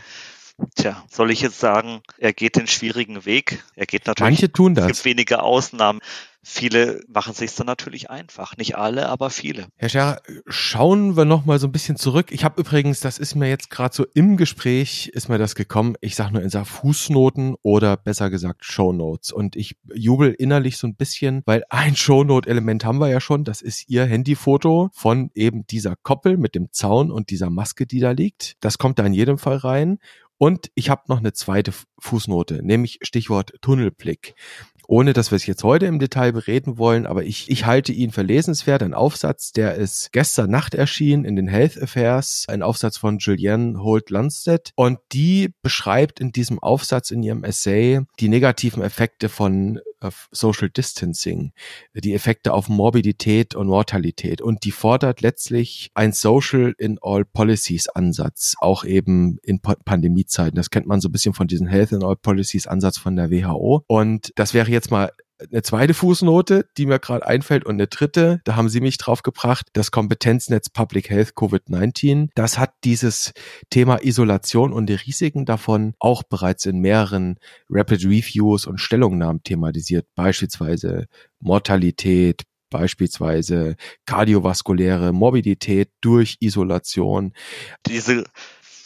Tja, soll ich jetzt sagen, er geht den schwierigen Weg? Er geht natürlich. Manche tun das. Es gibt wenige Ausnahmen. Viele machen es sich dann natürlich einfach. Nicht alle, aber viele. Herr Scherer, schauen wir noch mal so ein bisschen zurück. Ich habe übrigens, das ist mir jetzt gerade so im Gespräch, ist mir das gekommen. Ich sage nur in Sachen Fußnoten oder besser gesagt Shownotes. Und ich jubel innerlich so ein bisschen, weil ein Shownote-Element haben wir ja schon. Das ist Ihr Handyfoto von eben dieser Koppel mit dem Zaun und dieser Maske, die da liegt. Das kommt da in jedem Fall rein. Und ich habe noch eine zweite Fußnote, nämlich Stichwort Tunnelblick. Ohne, dass wir es jetzt heute im Detail bereden wollen, aber ich, ich halte ihn für lesenswert. Ein Aufsatz, der ist gestern Nacht erschienen in den Health Affairs, ein Aufsatz von Julianne Holt-Lunstedt. Und die beschreibt in diesem Aufsatz, in ihrem Essay, die negativen Effekte von Social Distancing, die Effekte auf Morbidität und Mortalität, und die fordert letztlich ein Social in all Policies Ansatz, auch eben in Pandemiezeiten. Das kennt man so ein bisschen von diesem Health in all Policies Ansatz von der W H O. Und das wäre jetzt mal eine zweite Fußnote, die mir gerade einfällt, und eine dritte, da haben Sie mich drauf gebracht, das Kompetenznetz Public Health Covid neunzehn, das hat dieses Thema Isolation und die Risiken davon auch bereits in mehreren Rapid Reviews und Stellungnahmen thematisiert, beispielsweise Mortalität, beispielsweise kardiovaskuläre Morbidität durch Isolation. Diese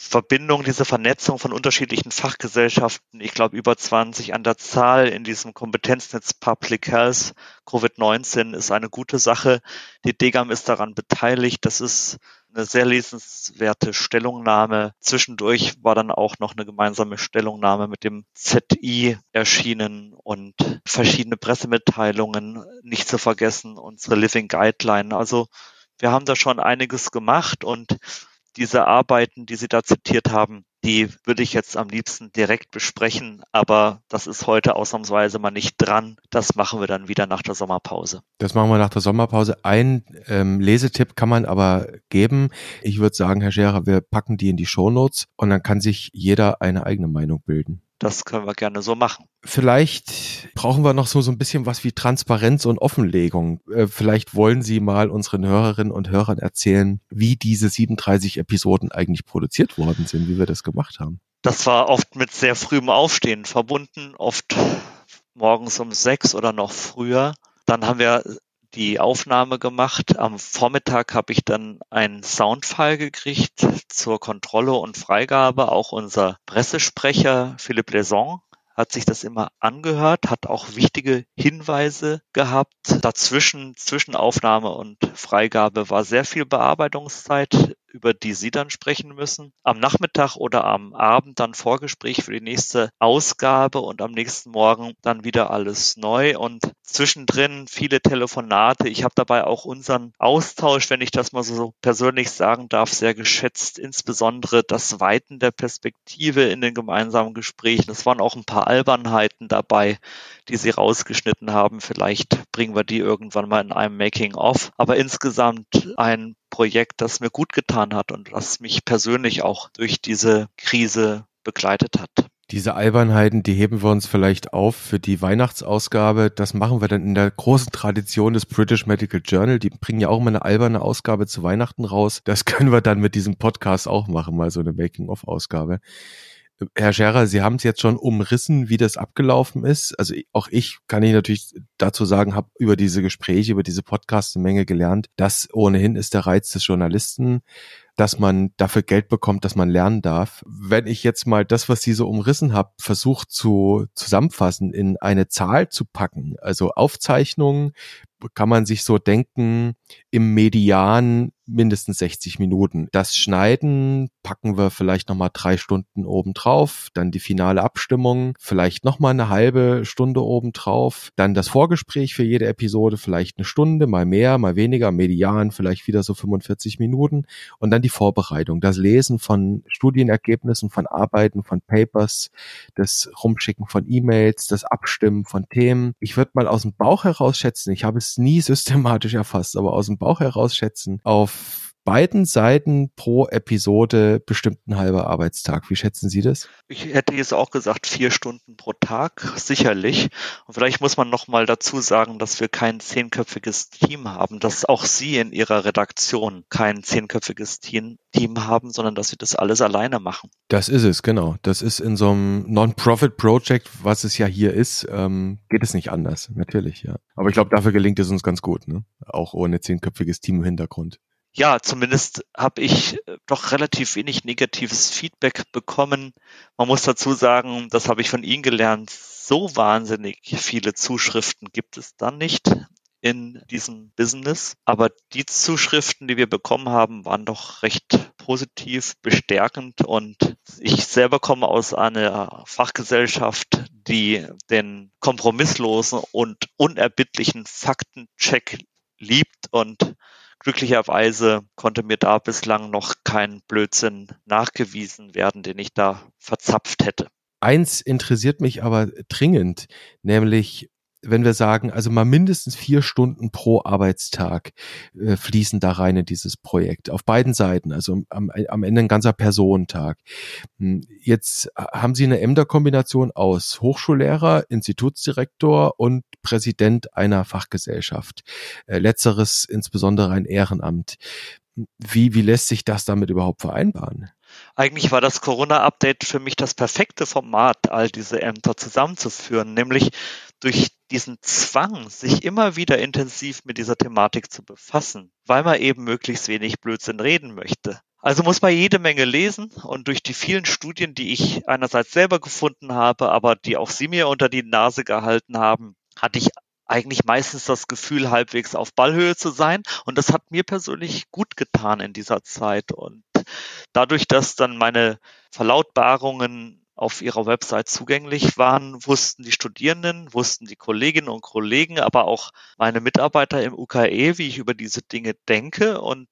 Verbindung, diese Vernetzung von unterschiedlichen Fachgesellschaften, ich glaube über zwanzig an der Zahl in diesem Kompetenznetz Public Health Covid neunzehn ist eine gute Sache. Die Degam ist daran beteiligt. Das ist eine sehr lesenswerte Stellungnahme. Zwischendurch war dann auch noch eine gemeinsame Stellungnahme mit dem Z I erschienen und verschiedene Pressemitteilungen, nicht zu vergessen unsere Living Guideline. Also wir haben da schon einiges gemacht und diese Arbeiten, die Sie da zitiert haben, die würde ich jetzt am liebsten direkt besprechen, aber das ist heute ausnahmsweise mal nicht dran. Das machen wir dann wieder nach der Sommerpause. Das machen wir nach der Sommerpause. Ein ähm, Lesetipp kann man aber geben. Ich würde sagen, Herr Scherer, wir packen die in die Shownotes und dann kann sich jeder eine eigene Meinung bilden. Das können wir gerne so machen. Vielleicht brauchen wir noch so, so ein bisschen was wie Transparenz und Offenlegung. Vielleicht wollen Sie mal unseren Hörerinnen und Hörern erzählen, wie diese siebenunddreißig Episoden eigentlich produziert worden sind, wie wir das gemacht haben. Das war oft mit sehr frühem Aufstehen verbunden, oft morgens um sechs oder noch früher. Dann haben wir die Aufnahme gemacht. Am Vormittag habe ich dann einen Soundfile gekriegt zur Kontrolle und Freigabe. Auch unser Pressesprecher Philipp Laison hat sich das immer angehört, hat auch wichtige Hinweise gehabt. Dazwischen, zwischen Aufnahme und Freigabe war sehr viel Bearbeitungszeit, über die Sie dann sprechen müssen. Am Nachmittag oder am Abend dann Vorgespräch für die nächste Ausgabe und am nächsten Morgen dann wieder alles neu und zwischendrin viele Telefonate. Ich habe dabei auch unseren Austausch, wenn ich das mal so persönlich sagen darf, sehr geschätzt, insbesondere das Weiten der Perspektive in den gemeinsamen Gesprächen. Es waren auch ein paar Albernheiten dabei, die Sie rausgeschnitten haben. Vielleicht bringen wir die irgendwann mal in einem Making-of. Aber insgesamt ein Projekt, das mir gut getan hat und das mich persönlich auch durch diese Krise begleitet hat. Diese Albernheiten, die heben wir uns vielleicht auf für die Weihnachtsausgabe. Das machen wir dann in der großen Tradition des British Medical Journal. Die bringen ja auch immer eine alberne Ausgabe zu Weihnachten raus. Das können wir dann mit diesem Podcast auch machen, mal so eine Making-of-Ausgabe. Herr Scherer, Sie haben es jetzt schon umrissen, wie das abgelaufen ist. Also auch ich kann ich natürlich dazu sagen, habe über diese Gespräche, über diese Podcasts eine Menge gelernt. Das ohnehin ist der Reiz des Journalisten, dass man dafür Geld bekommt, dass man lernen darf. Wenn ich jetzt mal das, was Sie so umrissen haben, versucht zu zusammenfassen, in eine Zahl zu packen, also Aufzeichnungen, kann man sich so denken, im Median mindestens sechzig Minuten. Das Schneiden packen wir vielleicht nochmal drei Stunden obendrauf, dann die finale Abstimmung, vielleicht nochmal eine halbe Stunde obendrauf, dann das Vorgespräch für jede Episode, vielleicht eine Stunde, mal mehr, mal weniger, Median vielleicht wieder so fünfundvierzig Minuten und dann die Vorbereitung, das Lesen von Studienergebnissen, von Arbeiten, von Papers, das Rumschicken von E-Mails, das Abstimmen von Themen. Ich würde mal aus dem Bauch heraus schätzen, ich habe es nie systematisch erfasst, aber aus dem Bauch heraus schätzen, auf beiden Seiten pro Episode bestimmt ein halber Arbeitstag. Wie schätzen Sie das? Ich hätte jetzt auch gesagt, vier Stunden pro Tag, sicherlich. Und vielleicht muss man noch mal dazu sagen, dass wir kein zehnköpfiges Team haben, dass auch Sie in Ihrer Redaktion kein zehnköpfiges Team haben, sondern dass Sie das alles alleine machen. Das ist es, genau. Das ist in so einem Non-Profit-Project, was es ja hier ist, ähm, geht es nicht anders, natürlich, ja. Aber ich glaube, dafür gelingt es uns ganz gut, ne? Auch ohne zehnköpfiges Team im Hintergrund. Ja, zumindest habe ich doch relativ wenig negatives Feedback bekommen. Man muss dazu sagen, das habe ich von Ihnen gelernt, so wahnsinnig viele Zuschriften gibt es dann nicht in diesem Business. Aber die Zuschriften, die wir bekommen haben, waren doch recht positiv, bestärkend. Und ich selber komme aus einer Fachgesellschaft, die den kompromisslosen und unerbittlichen Faktencheck liebt und glücklicherweise konnte mir da bislang noch kein Blödsinn nachgewiesen werden, den ich da verzapft hätte. Eins interessiert mich aber dringend, nämlich wenn wir sagen, also mal mindestens vier Stunden pro Arbeitstag äh, fließen da rein in dieses Projekt. Auf beiden Seiten, also am, am Ende ein ganzer Personentag. Jetzt haben Sie eine Ämterkombination aus Hochschullehrer, Institutsdirektor und Präsident einer Fachgesellschaft. Äh, letzteres insbesondere ein Ehrenamt. Wie, wie lässt sich das damit überhaupt vereinbaren? Eigentlich war das Corona-Update für mich das perfekte Format, all diese Ämter zusammenzuführen, nämlich durch diesen Zwang, sich immer wieder intensiv mit dieser Thematik zu befassen, weil man eben möglichst wenig Blödsinn reden möchte. Also muss man jede Menge lesen und durch die vielen Studien, die ich einerseits selber gefunden habe, aber die auch Sie mir unter die Nase gehalten haben, hatte ich eigentlich meistens das Gefühl, halbwegs auf Ballhöhe zu sein. Und das hat mir persönlich gut getan in dieser Zeit. Und dadurch, dass dann meine Verlautbarungen auf ihrer Website zugänglich waren, wussten die Studierenden, wussten die Kolleginnen und Kollegen, aber auch meine Mitarbeiter im U K E, wie ich über diese Dinge denke. Und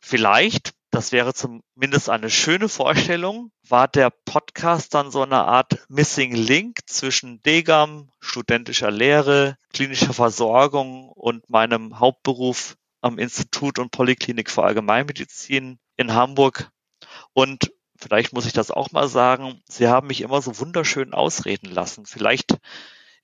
vielleicht, das wäre zumindest eine schöne Vorstellung, war der Podcast dann so eine Art Missing Link zwischen Degam, studentischer Lehre, klinischer Versorgung und meinem Hauptberuf am Institut und Polyklinik für Allgemeinmedizin in Hamburg. Und vielleicht muss ich das auch mal sagen, Sie haben mich immer so wunderschön ausreden lassen. Vielleicht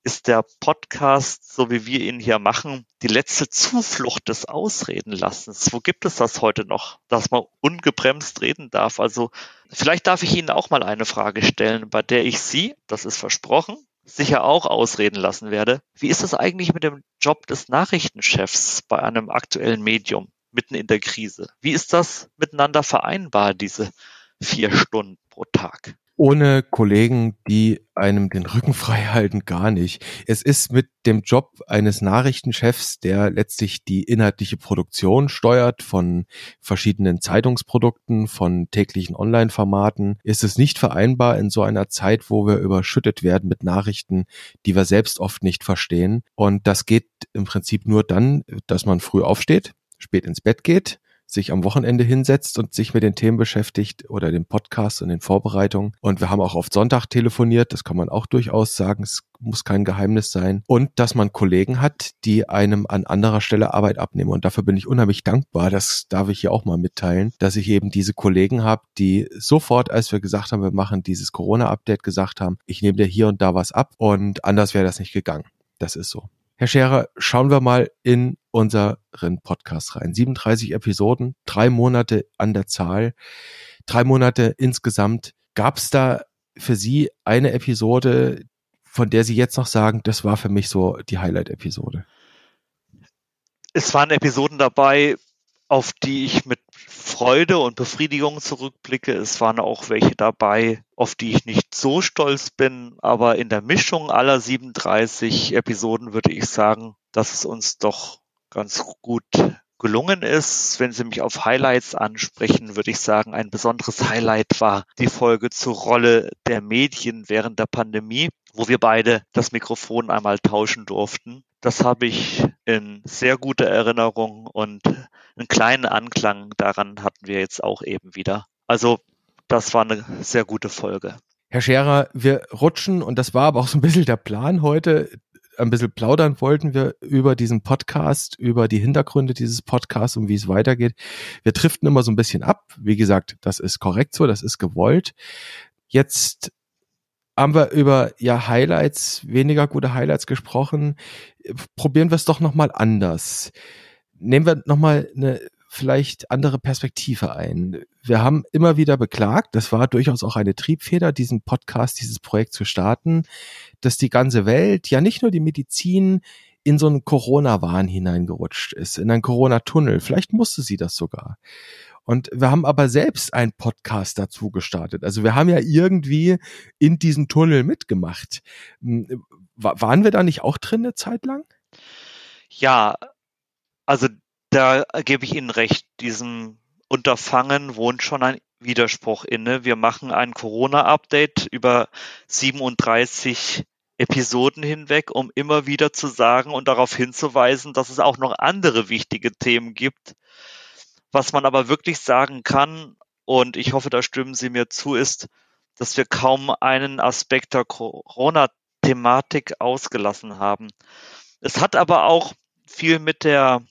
ist der Podcast, so wie wir ihn hier machen, die letzte Zuflucht des Ausredenlassens. Wo gibt es das heute noch, dass man ungebremst reden darf? Also vielleicht darf ich Ihnen auch mal eine Frage stellen, bei der ich Sie, das ist versprochen, sicher auch ausreden lassen werde. Wie ist es eigentlich mit dem Job des Nachrichtenchefs bei einem aktuellen Medium mitten in der Krise? Wie ist das miteinander vereinbar, diese vier Stunden pro Tag? Ohne Kollegen, die einem den Rücken frei halten, gar nicht. Es ist mit dem Job eines Nachrichtenchefs, der letztlich die inhaltliche Produktion steuert von verschiedenen Zeitungsprodukten, von täglichen Online-Formaten, ist es nicht vereinbar in so einer Zeit, wo wir überschüttet werden mit Nachrichten, die wir selbst oft nicht verstehen. Und das geht im Prinzip nur dann, dass man früh aufsteht, spät ins Bett geht, sich am Wochenende hinsetzt und sich mit den Themen beschäftigt oder dem Podcast und den Vorbereitungen. Und wir haben auch oft Sonntag telefoniert, das kann man auch durchaus sagen, es muss kein Geheimnis sein. Und dass man Kollegen hat, die einem an anderer Stelle Arbeit abnehmen. Und dafür bin ich unheimlich dankbar, das darf ich hier auch mal mitteilen, dass ich eben diese Kollegen habe, die sofort, als wir gesagt haben, wir machen dieses Corona-Update, gesagt haben, ich nehme dir hier und da was ab und anders wäre das nicht gegangen. Das ist so. Herr Scherer, schauen wir mal in unseren Podcast rein. siebenunddreißig Episoden, drei Monate an der Zahl, drei Monate insgesamt. Gab es da für Sie eine Episode, von der Sie jetzt noch sagen, das war für mich so die Highlight-Episode? Es waren Episoden dabei, auf die ich mit Freude und Befriedigung zurückblicke. Es waren auch welche dabei, auf die ich nicht so stolz bin, aber in der Mischung aller siebenunddreißig Episoden würde ich sagen, dass es uns doch ganz gut gelungen ist. Wenn Sie mich auf Highlights ansprechen, würde ich sagen, ein besonderes Highlight war die Folge zur Rolle der Medien während der Pandemie, wo wir beide das Mikrofon einmal tauschen durften. Das habe ich in sehr guter Erinnerung und einen kleinen Anklang daran hatten wir jetzt auch eben wieder. Also das war eine sehr gute Folge. Herr Scherer, wir rutschen, und das war aber auch so ein bisschen der Plan heute, ein bisschen plaudern wollten wir über diesen Podcast, über die Hintergründe dieses Podcasts und wie es weitergeht. Wir driften immer so ein bisschen ab. Wie gesagt, das ist korrekt so, das ist gewollt. Jetzt haben wir über ja Highlights, weniger gute Highlights gesprochen. Probieren wir es doch nochmal anders. Nehmen wir nochmal eine vielleicht andere Perspektive ein. Wir haben immer wieder beklagt, das war durchaus auch eine Triebfeder, diesen Podcast, dieses Projekt zu starten, dass die ganze Welt, ja nicht nur die Medizin, in so einen Corona-Wahn hineingerutscht ist, in einen Corona-Tunnel. Vielleicht musste sie das sogar. Und wir haben aber selbst einen Podcast dazu gestartet. Also wir haben ja irgendwie in diesen Tunnel mitgemacht. Waren wir da nicht auch drin eine Zeit lang? Ja, also da gebe ich Ihnen recht. Diesem Unterfangen wohnt schon ein Widerspruch inne. Wir machen ein Corona-Update über siebenunddreißig Episoden hinweg, um immer wieder zu sagen und darauf hinzuweisen, dass es auch noch andere wichtige Themen gibt. Was man aber wirklich sagen kann, und ich hoffe, da stimmen Sie mir zu, ist, dass wir kaum einen Aspekt der Corona-Thematik ausgelassen haben. Es hat aber auch viel mit der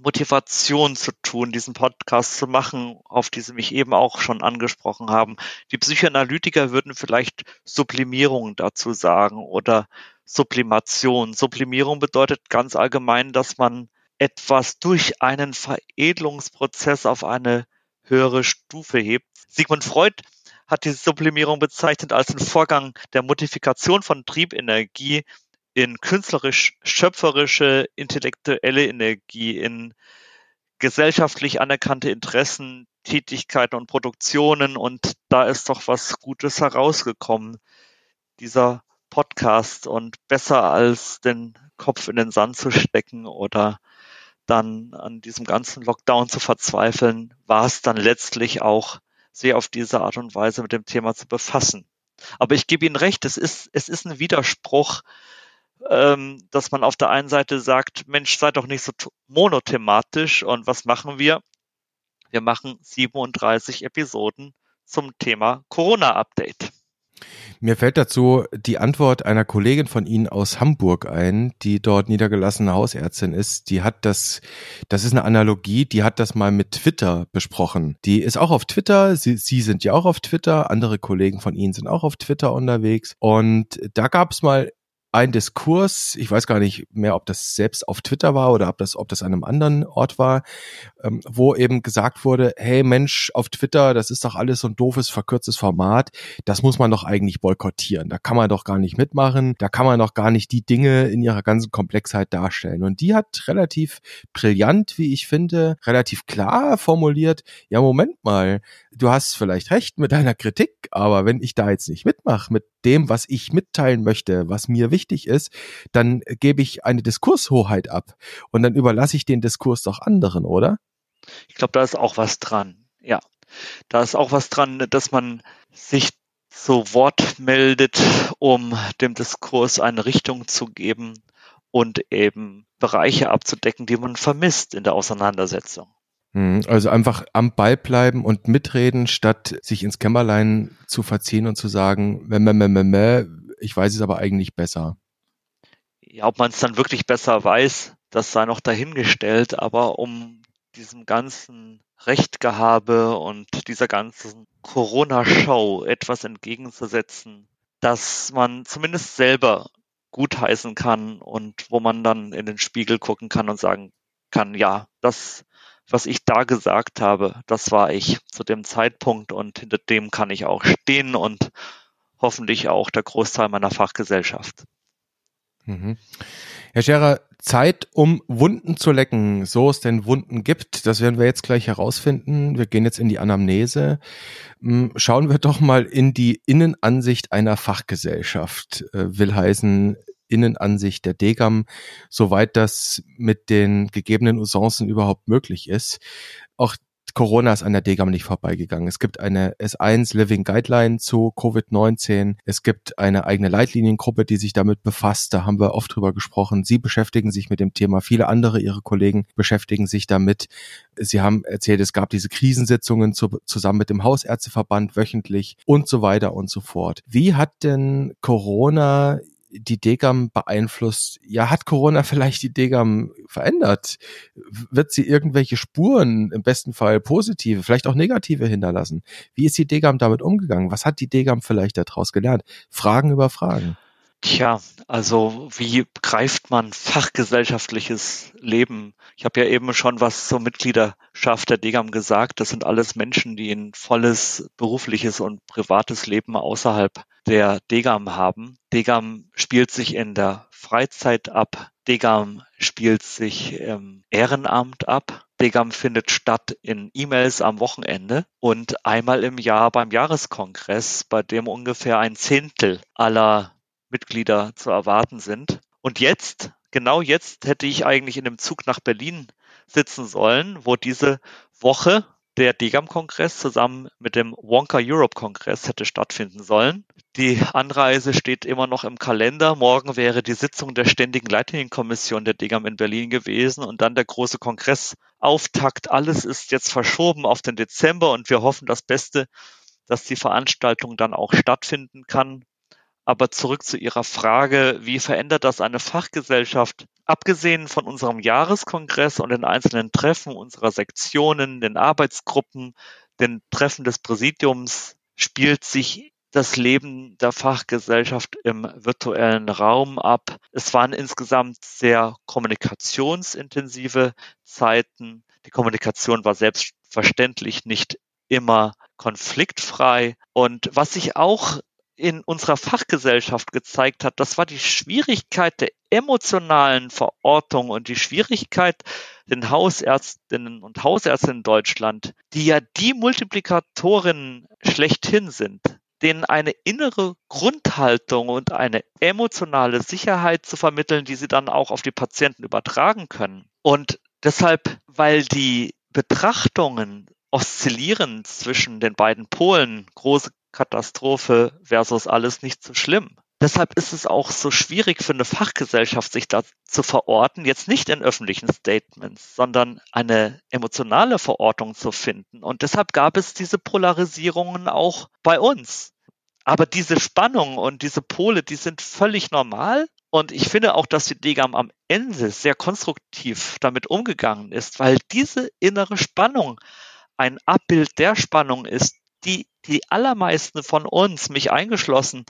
Motivation zu tun, diesen Podcast zu machen, auf die Sie mich eben auch schon angesprochen haben. Die Psychoanalytiker würden vielleicht Sublimierung dazu sagen oder Sublimation. Sublimierung bedeutet ganz allgemein, dass man etwas durch einen Veredelungsprozess auf eine höhere Stufe hebt. Sigmund Freud hat die Sublimierung bezeichnet als den Vorgang der Modifikation von Triebenergie in künstlerisch-schöpferische, intellektuelle Energie, in gesellschaftlich anerkannte Interessen, Tätigkeiten und Produktionen, und da ist doch was Gutes herausgekommen, dieser Podcast, und besser als den Kopf in den Sand zu stecken oder dann an diesem ganzen Lockdown zu verzweifeln, war es dann letztlich auch, sich auf diese Art und Weise mit dem Thema zu befassen. Aber ich gebe Ihnen recht, es ist, es ist ein Widerspruch, ähm, dass man auf der einen Seite sagt, Mensch, seid doch nicht so monothematisch, und was machen wir? Wir machen siebenunddreißig Episoden zum Thema Corona-Update. Mir fällt dazu die Antwort einer Kollegin von Ihnen aus Hamburg ein, die dort niedergelassene Hausärztin ist. Die hat das, das ist eine Analogie, die hat das mal mit Twitter besprochen. Die ist auch auf Twitter, sie, sie sind ja auch auf Twitter, andere Kollegen von Ihnen sind auch auf Twitter unterwegs. Und da gab es mal ein Diskurs, ich weiß gar nicht mehr, ob das selbst auf Twitter war oder ob das, ob das an einem anderen Ort war, ähm, wo eben gesagt wurde, hey Mensch, auf Twitter, das ist doch alles so ein doofes, verkürztes Format, das muss man doch eigentlich boykottieren, da kann man doch gar nicht mitmachen, da kann man doch gar nicht die Dinge in ihrer ganzen Komplexheit darstellen. Und die hat relativ brillant, wie ich finde, relativ klar formuliert, ja Moment mal, du hast vielleicht recht mit deiner Kritik, aber wenn ich da jetzt nicht mitmache mit dem, was ich mitteilen möchte, was mir wichtig wichtig ist, dann gebe ich eine Diskurshoheit ab und dann überlasse ich den Diskurs doch anderen, oder? Ich glaube, da ist auch was dran, ja. Da ist auch was dran, dass man sich zu Wort meldet, um dem Diskurs eine Richtung zu geben und eben Bereiche abzudecken, die man vermisst in der Auseinandersetzung. Also einfach am Ball bleiben und mitreden, statt sich ins Kämmerlein zu verziehen und zu sagen, meh, meh, meh, meh, ich weiß es aber eigentlich besser. Ja, ob man es dann wirklich besser weiß, das sei noch dahingestellt, aber um diesem ganzen Rechtgehabe und dieser ganzen Corona-Show etwas entgegenzusetzen, dass man zumindest selber gutheißen kann und wo man dann in den Spiegel gucken kann und sagen kann, ja, das, was ich da gesagt habe, das war ich zu dem Zeitpunkt und hinter dem kann ich auch stehen und hoffentlich auch der Großteil meiner Fachgesellschaft. Mhm. Herr Scherer, Zeit, um Wunden zu lecken, so es denn Wunden gibt. Das werden wir jetzt gleich herausfinden. Wir gehen jetzt in die Anamnese. Schauen wir doch mal in die Innenansicht einer Fachgesellschaft. Will heißen, Innenansicht der Degam, soweit das mit den gegebenen Usancen überhaupt möglich ist. Auch Corona ist an der Degam nicht vorbeigegangen. Es gibt eine S eins Living Guideline zu Covid neunzehn. Es gibt eine eigene Leitliniengruppe, die sich damit befasst. Da haben wir oft drüber gesprochen. Sie beschäftigen sich mit dem Thema. Viele andere Ihre Kollegen beschäftigen sich damit. Sie haben erzählt, es gab diese Krisensitzungen zu, zusammen mit dem Hausärzteverband wöchentlich und so weiter und so fort. Wie hat denn Corona die Degam beeinflusst? Ja, hat Corona vielleicht die Degam verändert? Wird sie irgendwelche Spuren, im besten Fall positive, vielleicht auch negative hinterlassen? Wie ist die Degam damit umgegangen? Was hat die Degam vielleicht daraus gelernt? Fragen über Fragen. Tja, also wie greift man fachgesellschaftliches Leben? Ich habe ja eben schon was zur Mitgliedschaft der Degam gesagt. Das sind alles Menschen, die ein volles berufliches und privates Leben außerhalb der Degam haben. Degam spielt sich in der Freizeit ab. Degam spielt sich im Ehrenamt ab. Degam findet statt in E-Mails am Wochenende und einmal im Jahr beim Jahreskongress, bei dem ungefähr ein Zehntel aller Mitglieder zu erwarten sind. Und jetzt, genau jetzt, hätte ich eigentlich in dem Zug nach Berlin sitzen sollen, wo diese Woche der Degam-Kongress zusammen mit dem Wonka Europe-Kongress hätte stattfinden sollen. Die Anreise steht immer noch im Kalender. Morgen wäre die Sitzung der Ständigen Leitlinienkommission der Degam in Berlin gewesen und dann der große Kongressauftakt. Alles ist jetzt verschoben auf den Dezember und wir hoffen das Beste, dass die Veranstaltung dann auch stattfinden kann. Aber zurück zu Ihrer Frage, wie verändert das eine Fachgesellschaft? Abgesehen von unserem Jahreskongress und den einzelnen Treffen unserer Sektionen, den Arbeitsgruppen, den Treffen des Präsidiums, spielt sich das Leben der Fachgesellschaft im virtuellen Raum ab. Es waren insgesamt sehr kommunikationsintensive Zeiten. Die Kommunikation war selbstverständlich nicht immer konfliktfrei. Und was sich auch in unserer Fachgesellschaft gezeigt hat, das war die Schwierigkeit der emotionalen Verortung und die Schwierigkeit, den Hausärztinnen und Hausärztinnen in Deutschland, die ja die Multiplikatorinnen schlechthin sind, denen eine innere Grundhaltung und eine emotionale Sicherheit zu vermitteln, die sie dann auch auf die Patienten übertragen können. Und deshalb, weil die Betrachtungen oszillieren zwischen den beiden Polen, große Katastrophe versus alles nicht so schlimm. Deshalb ist es auch so schwierig für eine Fachgesellschaft, sich da zu verorten, jetzt nicht in öffentlichen Statements, sondern eine emotionale Verortung zu finden. Und deshalb gab es diese Polarisierungen auch bei uns. Aber diese Spannungen und diese Pole, die sind völlig normal. Und ich finde auch, dass die Degam am Ende sehr konstruktiv damit umgegangen ist, weil diese innere Spannung ein Abbild der Spannung ist, die die allermeisten von uns, mich eingeschlossen,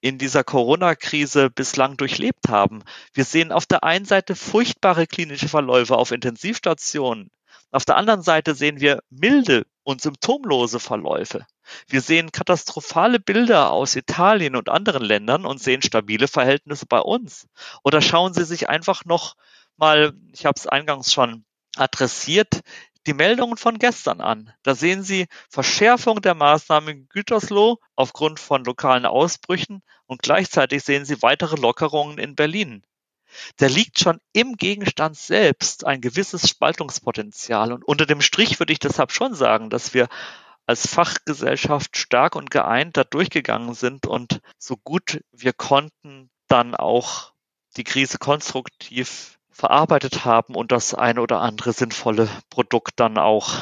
in dieser Corona-Krise bislang durchlebt haben. Wir sehen auf der einen Seite furchtbare klinische Verläufe auf Intensivstationen. Auf der anderen Seite sehen wir milde und symptomlose Verläufe. Wir sehen katastrophale Bilder aus Italien und anderen Ländern und sehen stabile Verhältnisse bei uns. Oder schauen Sie sich einfach noch mal, ich habe es eingangs schon adressiert, die Meldungen von gestern an. Da sehen Sie Verschärfung der Maßnahmen in Gütersloh aufgrund von lokalen Ausbrüchen und gleichzeitig sehen Sie weitere Lockerungen in Berlin. Da liegt schon im Gegenstand selbst ein gewisses Spaltungspotenzial. Und unter dem Strich würde ich deshalb schon sagen, dass wir als Fachgesellschaft stark und geeint da durchgegangen sind und so gut wir konnten, dann auch die Krise konstruktiv verarbeitet haben und das ein oder andere sinnvolle Produkt dann auch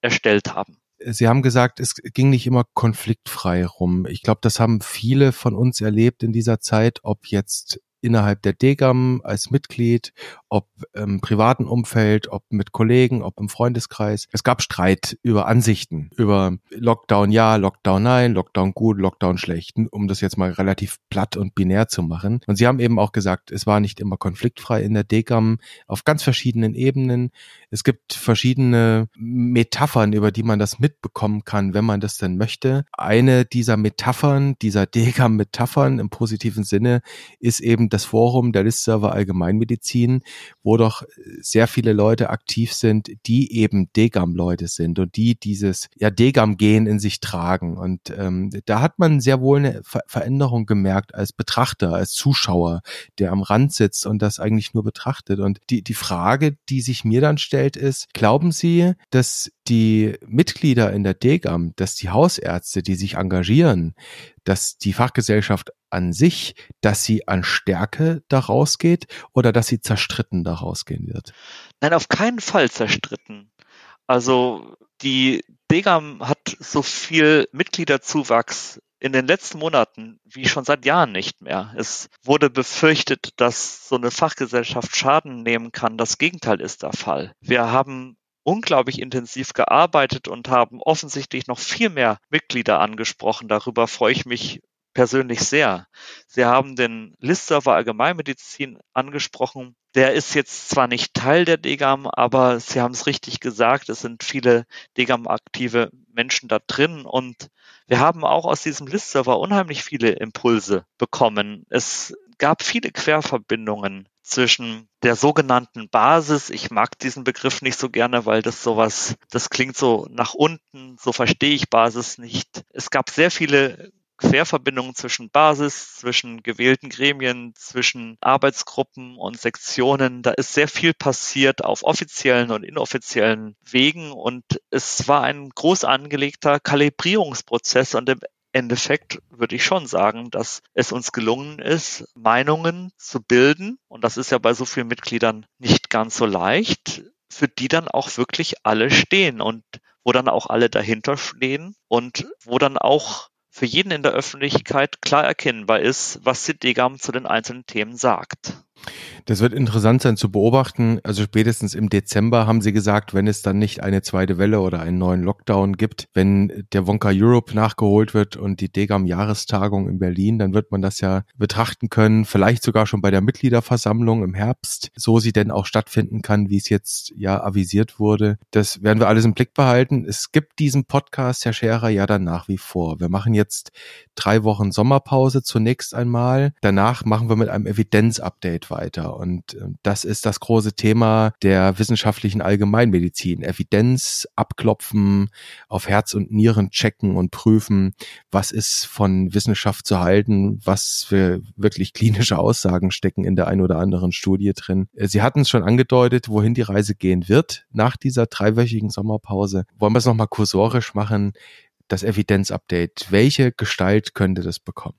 erstellt haben. Sie haben gesagt, es ging nicht immer konfliktfrei rum. Ich glaube, das haben viele von uns erlebt in dieser Zeit, ob jetzt innerhalb der Degam als Mitglied, ob im privaten Umfeld, ob mit Kollegen, ob im Freundeskreis. Es gab Streit über Ansichten, über Lockdown ja, Lockdown nein, Lockdown gut, Lockdown schlecht, um das jetzt mal relativ platt und binär zu machen. Und Sie haben eben auch gesagt, es war nicht immer konfliktfrei in der Degam auf ganz verschiedenen Ebenen. Es gibt verschiedene Metaphern, über die man das mitbekommen kann, wenn man das denn möchte. Eine dieser Metaphern, dieser Degam-Metaphern im positiven Sinne, ist eben das Forum der Listserver Allgemeinmedizin, wo doch sehr viele Leute aktiv sind, die eben Degam-Leute sind und die dieses ja Degam-Gen in sich tragen. Und ähm, da hat man sehr wohl eine Ver- Veränderung gemerkt als Betrachter, als Zuschauer, der am Rand sitzt und das eigentlich nur betrachtet. Und die, die Frage, die sich mir dann stellt, ist, glauben Sie, dass die Mitglieder in der Degam, dass die Hausärzte, die sich engagieren, dass die Fachgesellschaft an sich, dass sie an Stärke daraus geht oder dass sie zerstritten daraus gehen wird? Nein, auf keinen Fall zerstritten. Also die Degam hat so viel Mitgliederzuwachs in den letzten Monaten wie schon seit Jahren nicht mehr. Es wurde befürchtet, dass so eine Fachgesellschaft Schaden nehmen kann. Das Gegenteil ist der Fall. Wir haben unglaublich intensiv gearbeitet und haben offensichtlich noch viel mehr Mitglieder angesprochen. Darüber freue ich mich persönlich sehr. Sie haben den Listserver Allgemeinmedizin angesprochen. Der ist jetzt zwar nicht Teil der Degam, aber Sie haben es richtig gesagt, es sind viele Degam-aktive Menschen da drin und wir haben auch aus diesem Listserver unheimlich viele Impulse bekommen. Es gab viele Querverbindungen zwischen der sogenannten Basis, ich mag diesen Begriff nicht so gerne, weil das sowas, das klingt so nach unten, so verstehe ich Basis nicht. Es gab sehr viele Querverbindungen zwischen Basis, zwischen gewählten Gremien, zwischen Arbeitsgruppen und Sektionen. Da ist sehr viel passiert auf offiziellen und inoffiziellen Wegen und es war ein groß angelegter Kalibrierungsprozess und im Endeffekt würde ich schon sagen, dass es uns gelungen ist, Meinungen zu bilden, und das ist ja bei so vielen Mitgliedern nicht ganz so leicht, für die dann auch wirklich alle stehen und wo dann auch alle dahinter stehen und wo dann auch für jeden in der Öffentlichkeit klar erkennbar ist, was die Degam zu den einzelnen Themen sagt. Das wird interessant sein zu beobachten. Also spätestens im Dezember haben sie gesagt, wenn es dann nicht eine zweite Welle oder einen neuen Lockdown gibt, wenn der Wonka Europe nachgeholt wird und die Degam-Jahrestagung in Berlin, dann wird man das ja betrachten können, vielleicht sogar schon bei der Mitgliederversammlung im Herbst, so sie denn auch stattfinden kann, wie es jetzt ja avisiert wurde. Das werden wir alles im Blick behalten. Es gibt diesen Podcast, Herr Scherer, ja dann nach wie vor. Wir machen jetzt drei Wochen Sommerpause zunächst einmal. Danach machen wir mit einem Evidenz-Update weiter. Und das ist das große Thema der wissenschaftlichen Allgemeinmedizin. Evidenz abklopfen, auf Herz und Nieren checken und prüfen, was ist von Wissenschaft zu halten, was für wirklich klinische Aussagen stecken in der einen oder anderen Studie drin. Sie hatten es schon angedeutet, wohin die Reise gehen wird nach dieser dreiwöchigen Sommerpause. Wollen wir es nochmal kursorisch machen, das Evidenz-Update. Welche Gestalt könnte das bekommen?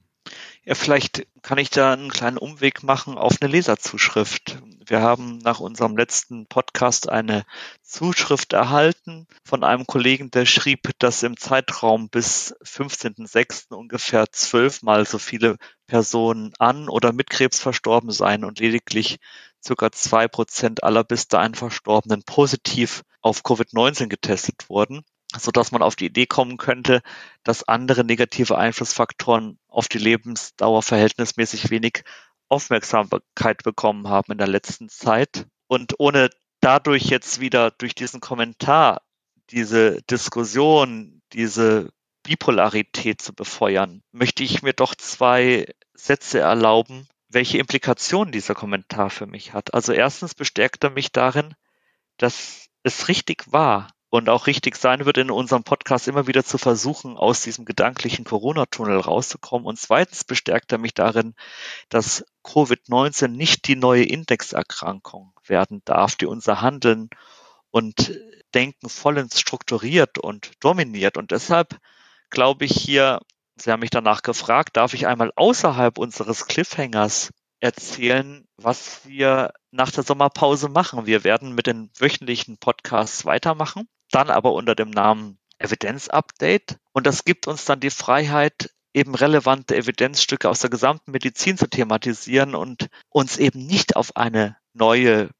Ja, vielleicht kann ich da einen kleinen Umweg machen auf eine Leserzuschrift. Wir haben nach unserem letzten Podcast eine Zuschrift erhalten von einem Kollegen, der schrieb, dass im Zeitraum bis fünfzehnten sechsten ungefähr zwölfmal so viele Personen an oder mit Krebs verstorben seien und lediglich ca. zwei Prozent aller bis dahin Verstorbenen positiv auf Covid neunzehn getestet wurden, sodass man auf die Idee kommen könnte, dass andere negative Einflussfaktoren auf die Lebensdauer verhältnismäßig wenig Aufmerksamkeit bekommen haben in der letzten Zeit. Und ohne dadurch jetzt wieder durch diesen Kommentar, diese Diskussion, diese Bipolarität zu befeuern, möchte ich mir doch zwei Sätze erlauben, welche Implikationen dieser Kommentar für mich hat. Also erstens bestärkt er mich darin, dass es richtig war, und auch richtig sein wird, in unserem Podcast immer wieder zu versuchen, aus diesem gedanklichen Corona-Tunnel rauszukommen. Und zweitens bestärkt er mich darin, dass Covid neunzehn nicht die neue Indexerkrankung werden darf, die unser Handeln und Denken vollends strukturiert und dominiert. Und deshalb glaube ich hier, Sie haben mich danach gefragt, darf ich einmal außerhalb unseres Cliffhangers erzählen, was wir nach der Sommerpause machen. Wir werden mit den wöchentlichen Podcasts weitermachen, dann aber unter dem Namen Evidenz-Update. Und das gibt uns dann die Freiheit, eben relevante Evidenzstücke aus der gesamten Medizin zu thematisieren und uns eben nicht auf eine neue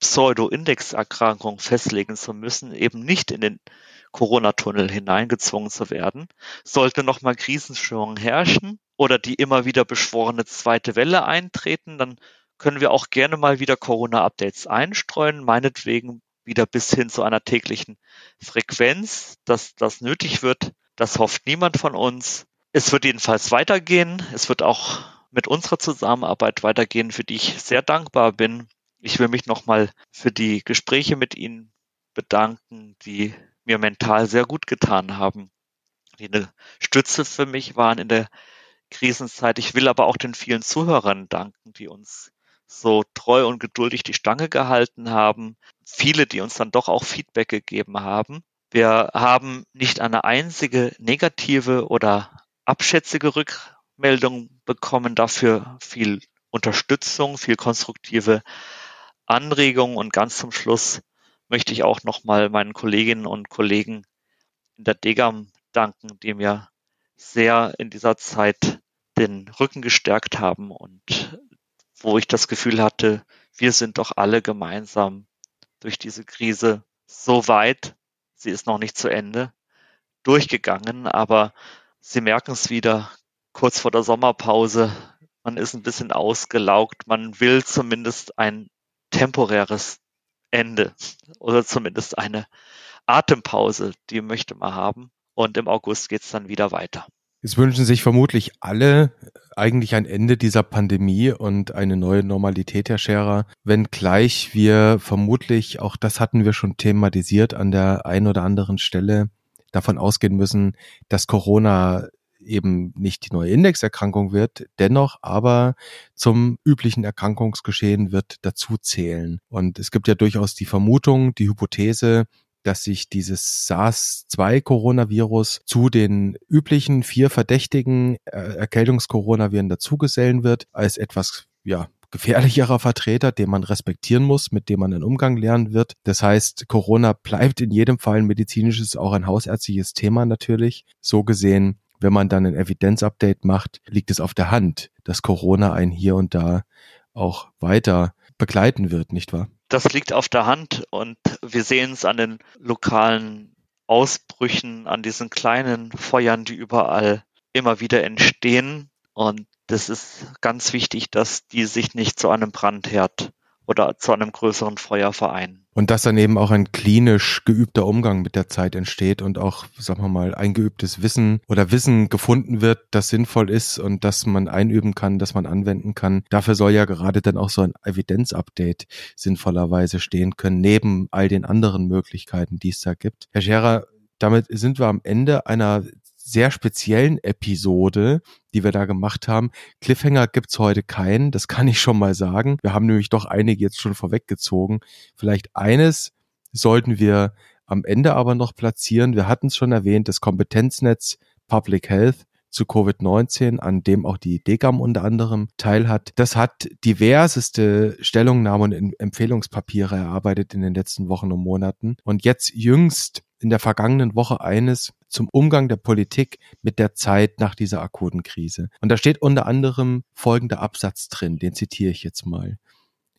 Pseudo-Index-Erkrankung festlegen zu müssen, eben nicht in den Corona-Tunnel hineingezwungen zu werden. Sollte nochmal Krisenstörungen herrschen oder die immer wieder beschworene zweite Welle eintreten, dann können wir auch gerne mal wieder Corona-Updates einstreuen, meinetwegen wieder bis hin zu einer täglichen Frequenz. Dass das nötig wird, das hofft niemand von uns. Es wird jedenfalls weitergehen. Es wird auch mit unserer Zusammenarbeit weitergehen, für die ich sehr dankbar bin. Ich will mich nochmal für die Gespräche mit Ihnen bedanken, die mir mental sehr gut getan haben, die eine Stütze für mich waren in der Krisenzeit. Ich will aber auch den vielen Zuhörern danken, die uns so treu und geduldig die Stange gehalten haben. Viele, die uns dann doch auch Feedback gegeben haben. Wir haben nicht eine einzige negative oder abschätzige Rückmeldung bekommen. Dafür viel Unterstützung, viel konstruktive Anregungen. Und ganz zum Schluss möchte ich auch nochmal meinen Kolleginnen und Kollegen in der Degam danken, die mir sehr in dieser Zeit den Rücken gestärkt haben und wo ich das Gefühl hatte, wir sind doch alle gemeinsam durch diese Krise so weit, sie ist noch nicht zu Ende, durchgegangen. Aber Sie merken es wieder, kurz vor der Sommerpause, man ist ein bisschen ausgelaugt, man will zumindest ein temporäres Ende oder zumindest eine Atempause, die möchte man haben. Und im August geht es dann wieder weiter. Es wünschen sich vermutlich alle eigentlich ein Ende dieser Pandemie und eine neue Normalität, Herr Scherer, wenngleich wir vermutlich, auch das hatten wir schon thematisiert an der einen oder anderen Stelle, davon ausgehen müssen, dass Corona eben nicht die neue Indexerkrankung wird, dennoch aber zum üblichen Erkrankungsgeschehen wird dazu zählen. Und es gibt ja durchaus die Vermutung, die Hypothese, dass sich dieses SARS zwei Coronavirus zu den üblichen vier verdächtigen Erkältungs-Coronaviren dazugesellen wird, als etwas ja gefährlicherer Vertreter, den man respektieren muss, mit dem man einen Umgang lernen wird. Das heißt, Corona bleibt in jedem Fall ein medizinisches, auch ein hausärztliches Thema natürlich. So gesehen, wenn man dann ein Evidenz-Update macht, liegt es auf der Hand, dass Corona einen hier und da auch weiter begleiten wird, nicht wahr? Das liegt auf der Hand und wir sehen es an den lokalen Ausbrüchen, an diesen kleinen Feuern, die überall immer wieder entstehen. Und das ist ganz wichtig, dass die sich nicht zu einem Brandherd oder zu einem größeren Feuer vereinen. Und dass daneben auch ein klinisch geübter Umgang mit der Zeit entsteht und auch, sagen wir mal, eingeübtes Wissen oder Wissen gefunden wird, das sinnvoll ist und das man einüben kann, das man anwenden kann. Dafür soll ja gerade dann auch so ein Evidenz-Update sinnvollerweise stehen können, neben all den anderen Möglichkeiten, die es da gibt. Herr Scherer, damit sind wir am Ende einer sehr speziellen Episode, die wir da gemacht haben. Cliffhanger gibt's heute keinen, das kann ich schon mal sagen. Wir haben nämlich doch einige jetzt schon vorweggezogen. Vielleicht eines sollten wir am Ende aber noch platzieren. Wir hatten es schon erwähnt, das Kompetenznetz Public Health zu Covid neunzehn, an dem auch die Degam unter anderem teil hat. Das hat diverseste Stellungnahmen und Empfehlungspapiere erarbeitet in den letzten Wochen und Monaten. Und jetzt jüngst in der vergangenen Woche eines zum Umgang der Politik mit der Zeit nach dieser akuten Krise. Und da steht unter anderem folgender Absatz drin, den zitiere ich jetzt mal.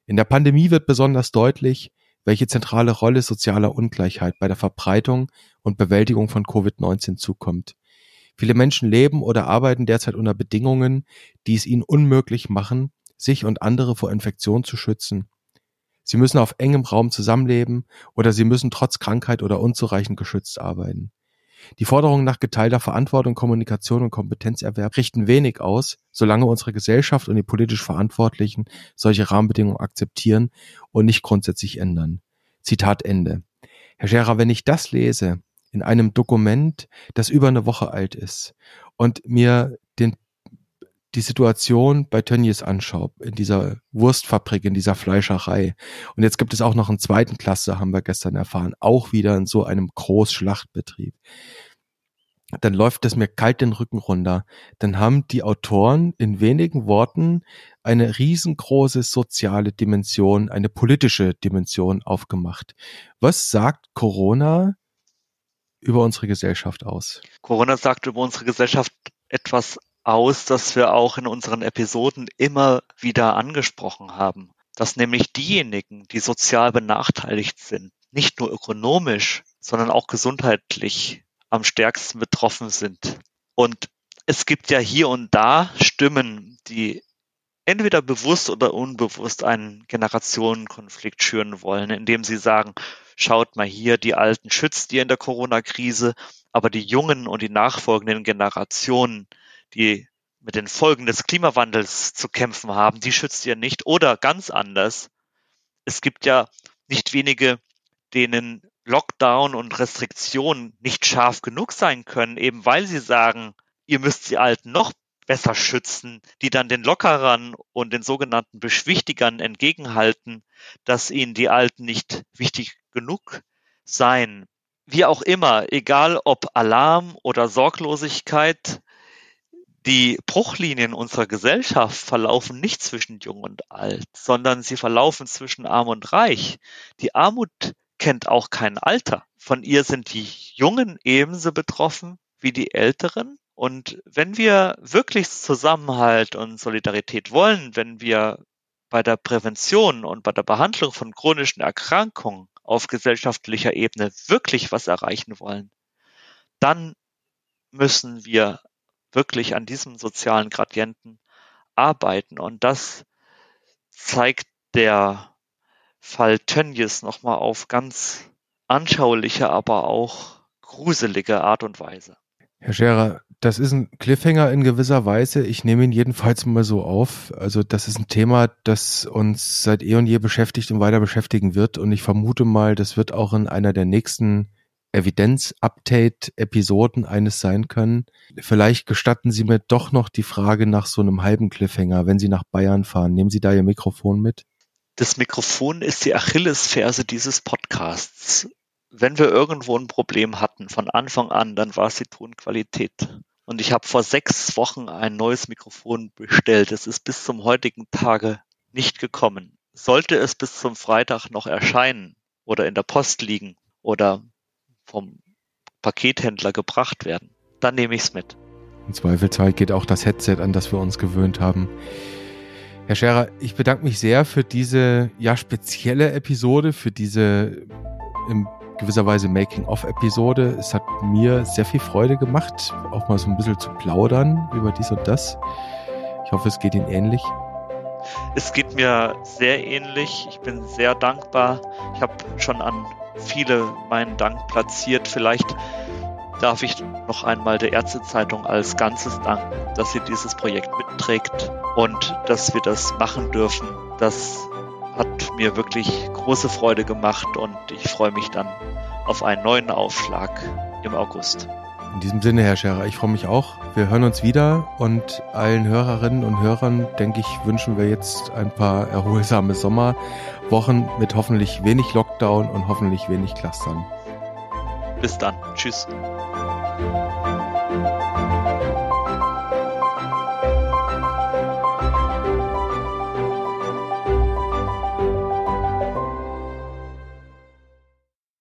In der Pandemie wird besonders deutlich, welche zentrale Rolle sozialer Ungleichheit bei der Verbreitung und Bewältigung von Covid neunzehn zukommt. Viele Menschen leben oder arbeiten derzeit unter Bedingungen, die es ihnen unmöglich machen, sich und andere vor Infektion zu schützen. Sie müssen auf engem Raum zusammenleben oder sie müssen trotz Krankheit oder unzureichend geschützt arbeiten. Die Forderungen nach geteilter Verantwortung, Kommunikation und Kompetenzerwerb richten wenig aus, solange unsere Gesellschaft und die politisch Verantwortlichen solche Rahmenbedingungen akzeptieren und nicht grundsätzlich ändern. Zitat Ende. Herr Scherer, wenn ich das lese in einem Dokument, das über eine Woche alt ist und mir den die Situation bei Tönnies anschaue, in dieser Wurstfabrik, in dieser Fleischerei. Und jetzt gibt es auch noch einen zweiten Cluster, haben wir gestern erfahren, auch wieder in so einem Großschlachtbetrieb. Dann läuft es mir kalt den Rücken runter. Dann haben die Autoren in wenigen Worten eine riesengroße soziale Dimension, eine politische Dimension aufgemacht. Was sagt Corona über unsere Gesellschaft aus? Corona sagt über unsere Gesellschaft etwas aus, dass wir auch in unseren Episoden immer wieder angesprochen haben, dass nämlich diejenigen, die sozial benachteiligt sind, nicht nur ökonomisch, sondern auch gesundheitlich am stärksten betroffen sind. Und es gibt ja hier und da Stimmen, die entweder bewusst oder unbewusst einen Generationenkonflikt schüren wollen, indem sie sagen, schaut mal hier, die Alten schützt ihr in der Corona-Krise, aber die Jungen und die nachfolgenden Generationen, die mit den Folgen des Klimawandels zu kämpfen haben, die schützt ihr nicht. Oder ganz anders, es gibt ja nicht wenige, denen Lockdown und Restriktionen nicht scharf genug sein können, eben weil sie sagen, ihr müsst die Alten noch besser schützen, die dann den Lockerern und den sogenannten Beschwichtigern entgegenhalten, dass ihnen die Alten nicht wichtig genug seien. Wie auch immer, egal ob Alarm oder Sorglosigkeit, die Bruchlinien unserer Gesellschaft verlaufen nicht zwischen Jung und Alt, sondern sie verlaufen zwischen Arm und Reich. Die Armut kennt auch kein Alter. Von ihr sind die Jungen ebenso betroffen wie die Älteren. Und wenn wir wirklich Zusammenhalt und Solidarität wollen, wenn wir bei der Prävention und bei der Behandlung von chronischen Erkrankungen auf gesellschaftlicher Ebene wirklich was erreichen wollen, dann müssen wir wirklich an diesem sozialen Gradienten arbeiten. Und das zeigt der Fall Tönnies nochmal auf ganz anschauliche, aber auch gruselige Art und Weise. Herr Scherer, das ist ein Cliffhanger in gewisser Weise. Ich nehme ihn jedenfalls mal so auf. Also das ist ein Thema, das uns seit eh und je beschäftigt und weiter beschäftigen wird. Und ich vermute mal, das wird auch in einer der nächsten Evidenz-Update-Episoden eines sein können. Vielleicht gestatten Sie mir doch noch die Frage nach so einem halben Cliffhanger, wenn Sie nach Bayern fahren. Nehmen Sie da Ihr Mikrofon mit? Das Mikrofon ist die Achillesferse dieses Podcasts. Wenn wir irgendwo ein Problem hatten von Anfang an, dann war es die Tonqualität. Und ich habe vor sechs Wochen ein neues Mikrofon bestellt. Es ist bis zum heutigen Tage nicht gekommen. Sollte es bis zum Freitag noch erscheinen oder in der Post liegen oder vom Pakethändler gebracht werden, dann nehme ich es mit. Im Zweifelsfall geht auch das Headset, an das wir uns gewöhnt haben. Herr Scherer, ich bedanke mich sehr für diese ja spezielle Episode, für diese in gewisser Weise Making-of-Episode. Es hat mir sehr viel Freude gemacht, auch mal so ein bisschen zu plaudern über dies und das. Ich hoffe, es geht Ihnen ähnlich. Es geht mir sehr ähnlich. Ich bin sehr dankbar. Ich habe schon an viele meinen Dank platziert. Vielleicht darf ich noch einmal der Ärztezeitung als Ganzes danken, dass sie dieses Projekt mitträgt und dass wir das machen dürfen. Das hat mir wirklich große Freude gemacht und ich freue mich dann auf einen neuen Aufschlag im August. In diesem Sinne, Herr Scherer, ich freue mich auch. Wir hören uns wieder und allen Hörerinnen und Hörern, denke ich, wünschen wir jetzt ein paar erholsame Sommerwochen mit hoffentlich wenig Lockdown und hoffentlich wenig Clustern. Bis dann. Tschüss.